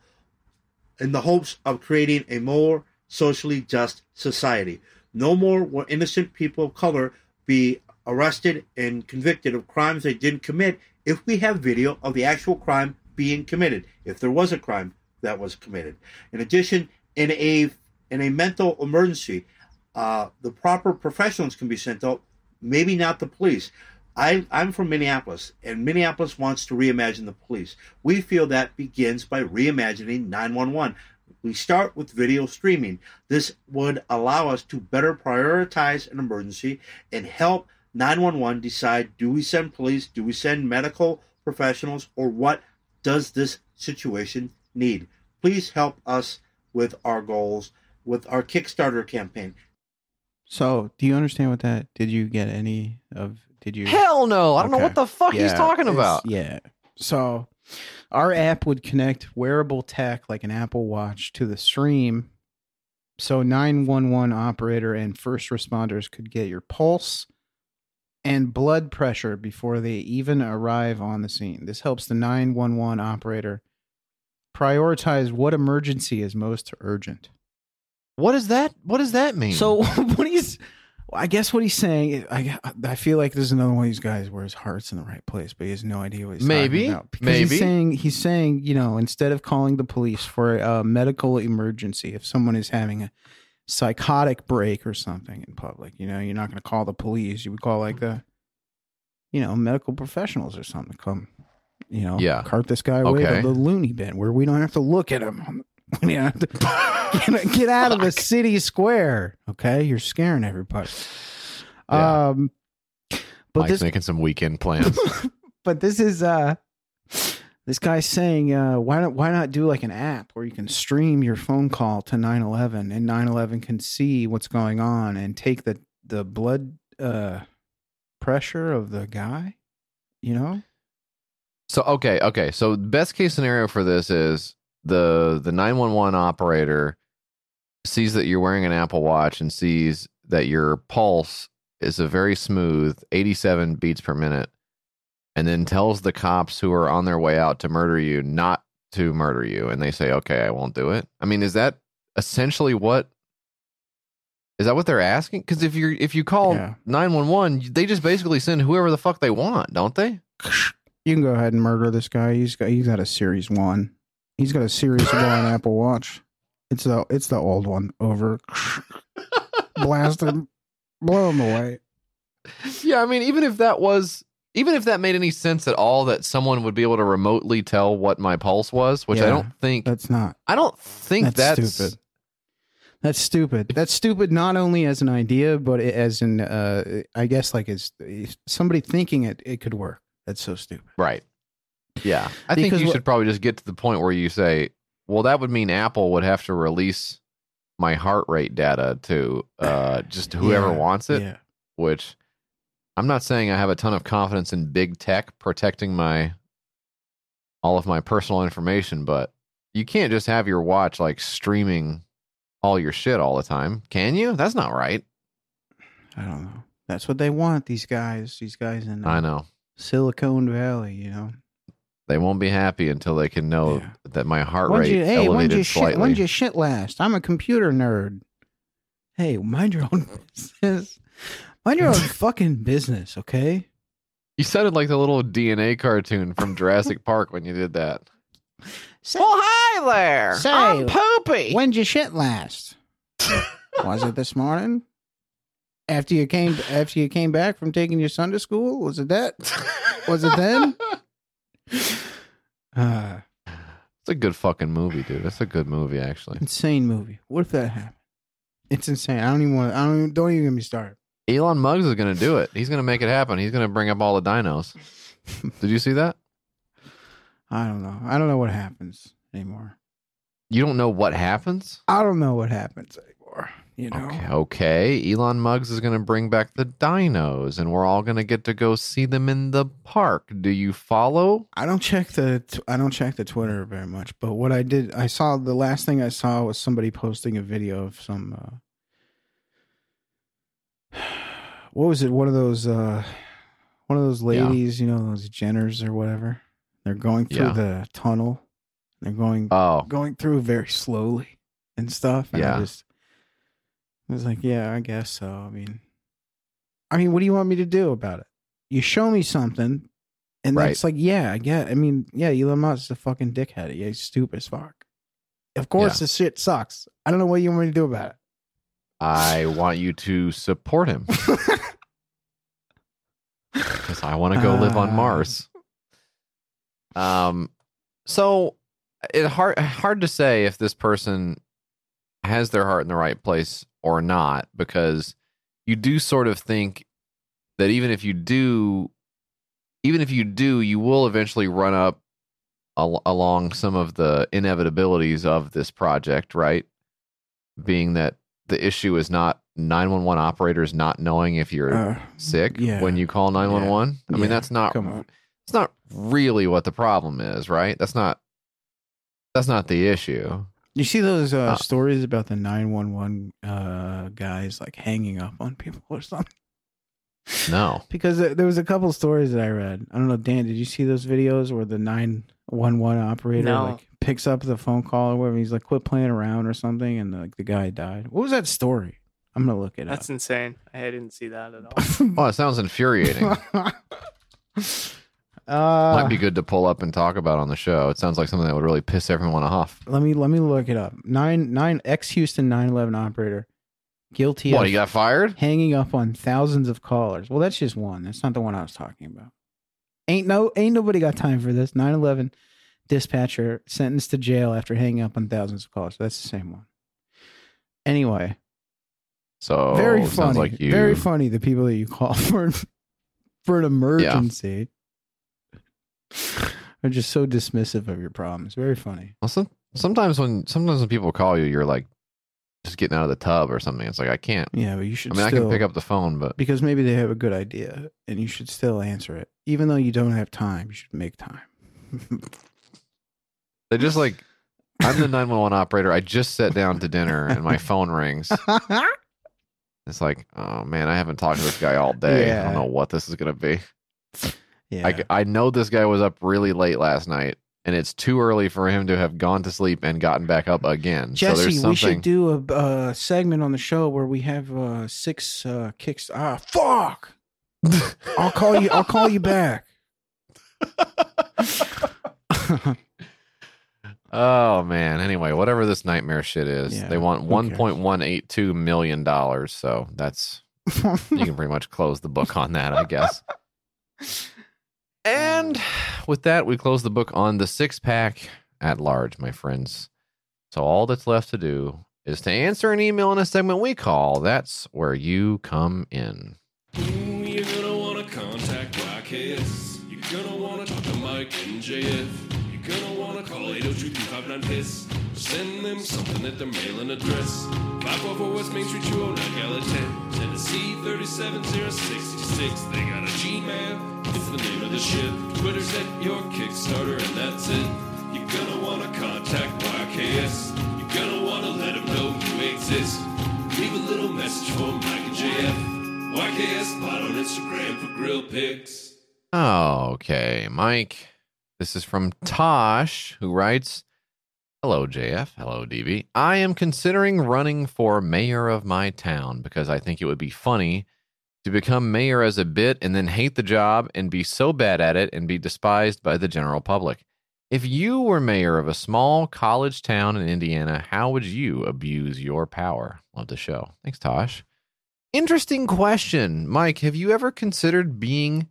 in the hopes of creating a more socially just society. No more will innocent people of color be arrested and convicted of crimes they didn't commit if we have video of the actual crime being committed, if there was a crime that was committed. In addition, in a mental emergency, the proper professionals can be sent out, maybe not the police. I'm from Minneapolis, and Minneapolis wants to reimagine the police. We feel that begins by reimagining 911. We start with video streaming. This would allow us to better prioritize an emergency and help 911 decide, do we send police, do we send medical professionals, or what does this situation need? Please help us with our goals, with our Kickstarter campaign. So, do you understand what that, did you get any of, did you? Hell no! I don't know what the fuck he's talking about. Yeah. So, our app would connect wearable tech like an Apple Watch to the stream, so 911 operator and first responders could get your pulse and blood pressure before they even arrive on the scene. This helps the 911 operator prioritize what emergency is most urgent. What is that? What does that mean? So what he's saying, I feel like this is another one of these guys where his heart's in the right place, but he has no idea what he's talking about. Because he's saying, you know, instead of calling the police for a medical emergency, if someone is having a psychotic break or something in public, you know, you're not going to call the police. You would call like the, you know, medical professionals or something to come, you know, cart this guy away to the loony bin where we don't have to look at him. We don't have to... Get out of the city square, okay? You're scaring everybody. Yeah. But Mike's making some weekend plans. But this is this guy's saying, why not do like an app where you can stream your phone call to 911 and 911 can see what's going on and take the blood pressure of the guy, you know? So okay. So best case scenario for this is the 911 operator sees that you're wearing an Apple Watch and sees that your pulse is a very smooth 87 beats per minute, and then tells the cops who are on their way out to murder you not to murder you, and they say, okay, I won't do it. I mean, is that essentially what they're asking? Because if you call 911, they just basically send whoever the fuck they want, don't they? You can go ahead and murder this guy. He's got a Series 1. He's got a Series 1 Apple Watch. It's the old one. Over. Blast him. Blow him away. Yeah, I mean, even if that made any sense at all, that someone would be able to remotely tell what my pulse was, which I don't think that's not. I don't think that's stupid. That's stupid. That's stupid not only as an idea, but as in I guess like as somebody thinking it could work. That's so stupid. Right. Yeah, I think you should probably just get to the point where you say, well, that would mean Apple would have to release my heart rate data to just whoever wants it, which I'm not saying I have a ton of confidence in big tech protecting all of my personal information, but you can't just have your watch like streaming all your shit all the time, can you? That's not right. I don't know. That's what they want, these guys in Silicon Valley, you know. They won't be happy until they can know that my heart rate elevated slightly. Hey, when's your shit last? I'm a computer nerd. Hey, mind your own business. Mind your own fucking business, okay? You sounded like the little DNA cartoon from Jurassic Park when you did that. Say, well, hi there. Say, I'm Poopy. When's your shit last? Was it this morning? After you came back from taking your son to school? Was it that? Was it then? It's a good fucking movie, dude. That's a good movie, actually. Insane movie. What if that happened? It's insane. Don't even get me started. Elon Muggs is gonna do it. He's gonna make it happen. He's gonna bring up all the dinos. Did you see that? I don't know what happens anymore. You don't know what happens? I don't know what happens anymore. You know? Okay. Elon Musk is going to bring back the dinos, and we're all going to get to go see them in the park. Do you follow? I don't check the Twitter very much, but what I did, I saw the last thing I saw was somebody posting a video of some. What was it? One of those ladies, you know, those Jenners or whatever. They're going through the tunnel. They're going through very slowly and stuff. And I was like, yeah, I guess so. I mean, what do you want me to do about it? You show me something, and it's like, yeah, I get it. I mean, yeah, Elon Musk is a fucking dickhead. Yeah, he's stupid as fuck. Of course, this shit sucks. I don't know what you want me to do about it. I want you to support him. Because I want to go live on Mars. So it's hard to say if this person has their heart in the right place or not, because you do sort of think that even if you do, you will eventually run up along some of the inevitabilities of this project, right? Being that the issue is not 911 operators not knowing if you're sick when you call 911. I mean, that's not it's not really what the problem is, right? That's not the issue. You see those stories about the 911 guys like hanging up on people or something? No. Because there was a couple stories that I read. I don't know, Dan, did you see those videos where the 911 operator like picks up the phone call or whatever? He's like, quit playing around or something, and like the guy died. What was that story? I'm going to look it up. That's insane. I didn't see that at all. Well, it sounds infuriating. Might be good to pull up and talk about on the show. It sounds like something that would really piss everyone off. Let me look it up. Ex-Houston 911 operator guilty. What, he got fired? Hanging up on thousands of callers. Well, that's just one. That's not the one I was talking about. Ain't nobody got time for this. 911 dispatcher sentenced to jail after hanging up on thousands of callers. So that's the same one. Anyway, so very funny. Sounds like you... Very funny. The people that you call for an emergency. Yeah. Are just so dismissive of your problems. Very funny. Well, sometimes when people call you, you're like just getting out of the tub or something. It's like, I can't. Yeah, but you should. I mean, I can pick up the phone, but because maybe they have a good idea, and you should still answer it, even though you don't have time. You should make time. They just like, I'm the 911 operator. I just sat down to dinner, and my phone rings. It's like, oh man, I haven't talked to this guy all day. Yeah. I don't know what this is gonna be. Yeah. I know this guy was up really late last night, and it's too early for him to have gone to sleep and gotten back up again. Jesse, we should do a segment on the show where we have six kicks. Ah, fuck! I'll call you back. Oh man. Anyway, whatever this nightmare shit is, they want $1.182 million. So that's you can pretty much close the book on that, I guess. And with that, we close the book on the six-pack at large, my friends. So all that's left to do is to answer an email in a segment we call That's Where You Come In. You're going to want to contact YKS. You're going to want to talk to Mike and JF. You're going to want to call 802-359-PISS. Send them something at their mailing address. 544 West Main Street, 209 Gallatin, Tennessee, 37066. They got a Gmail. It's the name of the ship. Twitter's at your Kickstarter, and that's it. You're gonna want to contact YKS. You're gonna want to let them know you exist. Leave a little message for Mike and JF. YKS Pod on Instagram for grill pics. Okay, Mike. This is from Tosh, who writes... Hello, JF. Hello, DB. I am considering running for mayor of my town because I think it would be funny to become mayor as a bit and then hate the job and be so bad at it and be despised by the general public. If you were mayor of a small college town in Indiana, how would you abuse your power? Love the show. Thanks, Tosh. Interesting question. Mike, have you ever considered being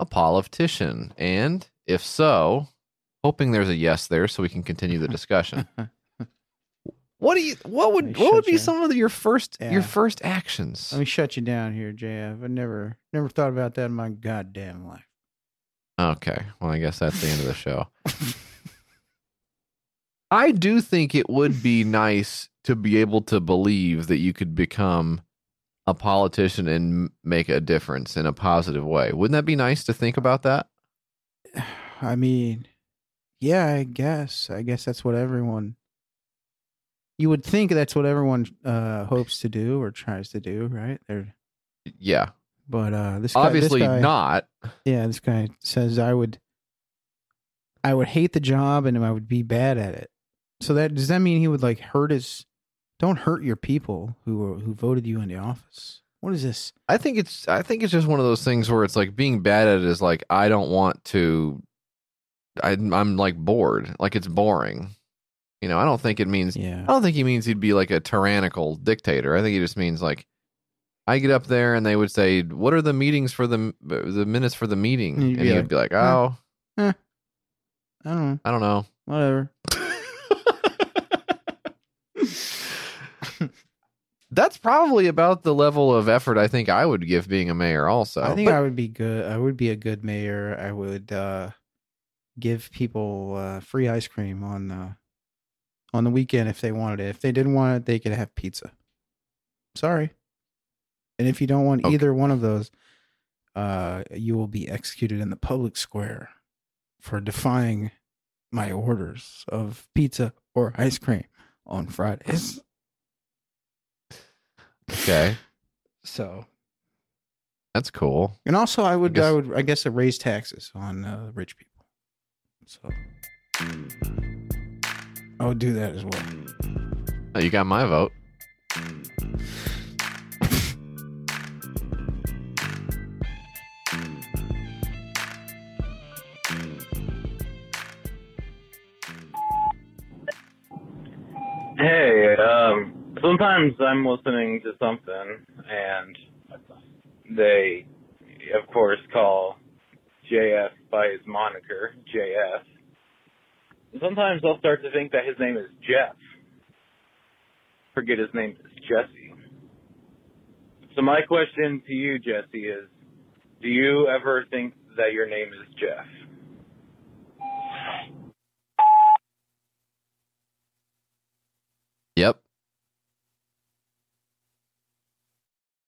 a politician? And if so... Hoping there's a yes there so we can continue the discussion. What would be some of your first actions? Let me shut you down here, JF. I never thought about that in my goddamn life. Okay. Well, I guess that's the end of the show. I do think it would be nice to be able to believe that you could become a politician and make a difference in a positive way. Wouldn't that be nice to think about that? I mean, yeah, I guess that's what everyone, you would think that's what everyone hopes to do or tries to do, right? They're, yeah. But this guy, obviously this guy, not. Yeah, this guy says I would hate the job and I would be bad at it. So that does that mean he would like hurt his? Don't hurt your people who voted you into office. What is this? I think it's just one of those things where it's like being bad at it is like I don't want to. I'm like bored. Like it's boring. You know, I don't think it means. Yeah. I don't think he means he'd be like a tyrannical dictator. I think he just means like. I get up there and they would say, "What are the meetings for the minutes for the meeting?" And he would be like, "Oh, I don't know, whatever." That's probably about the level of effort I think I would give being a mayor. Also, I think I would be good. I would be a good mayor. I would give people free ice cream on the weekend if they wanted it. If they didn't want it, they could have pizza. Sorry. And if you don't want either one of those, you will be executed in the public square for defying my orders of pizza or ice cream on Fridays. Okay. So. That's cool. And also I guess raise taxes on rich people. So. I would do that as well. Oh, you got my vote. Hey, sometimes I'm listening to something, and they, of course, call JF by his moniker, JF. Sometimes I'll start to think that his name is Jeff. Forget his name is Jesse. So my question to you, Jesse, is, do you ever think that your name is Jeff?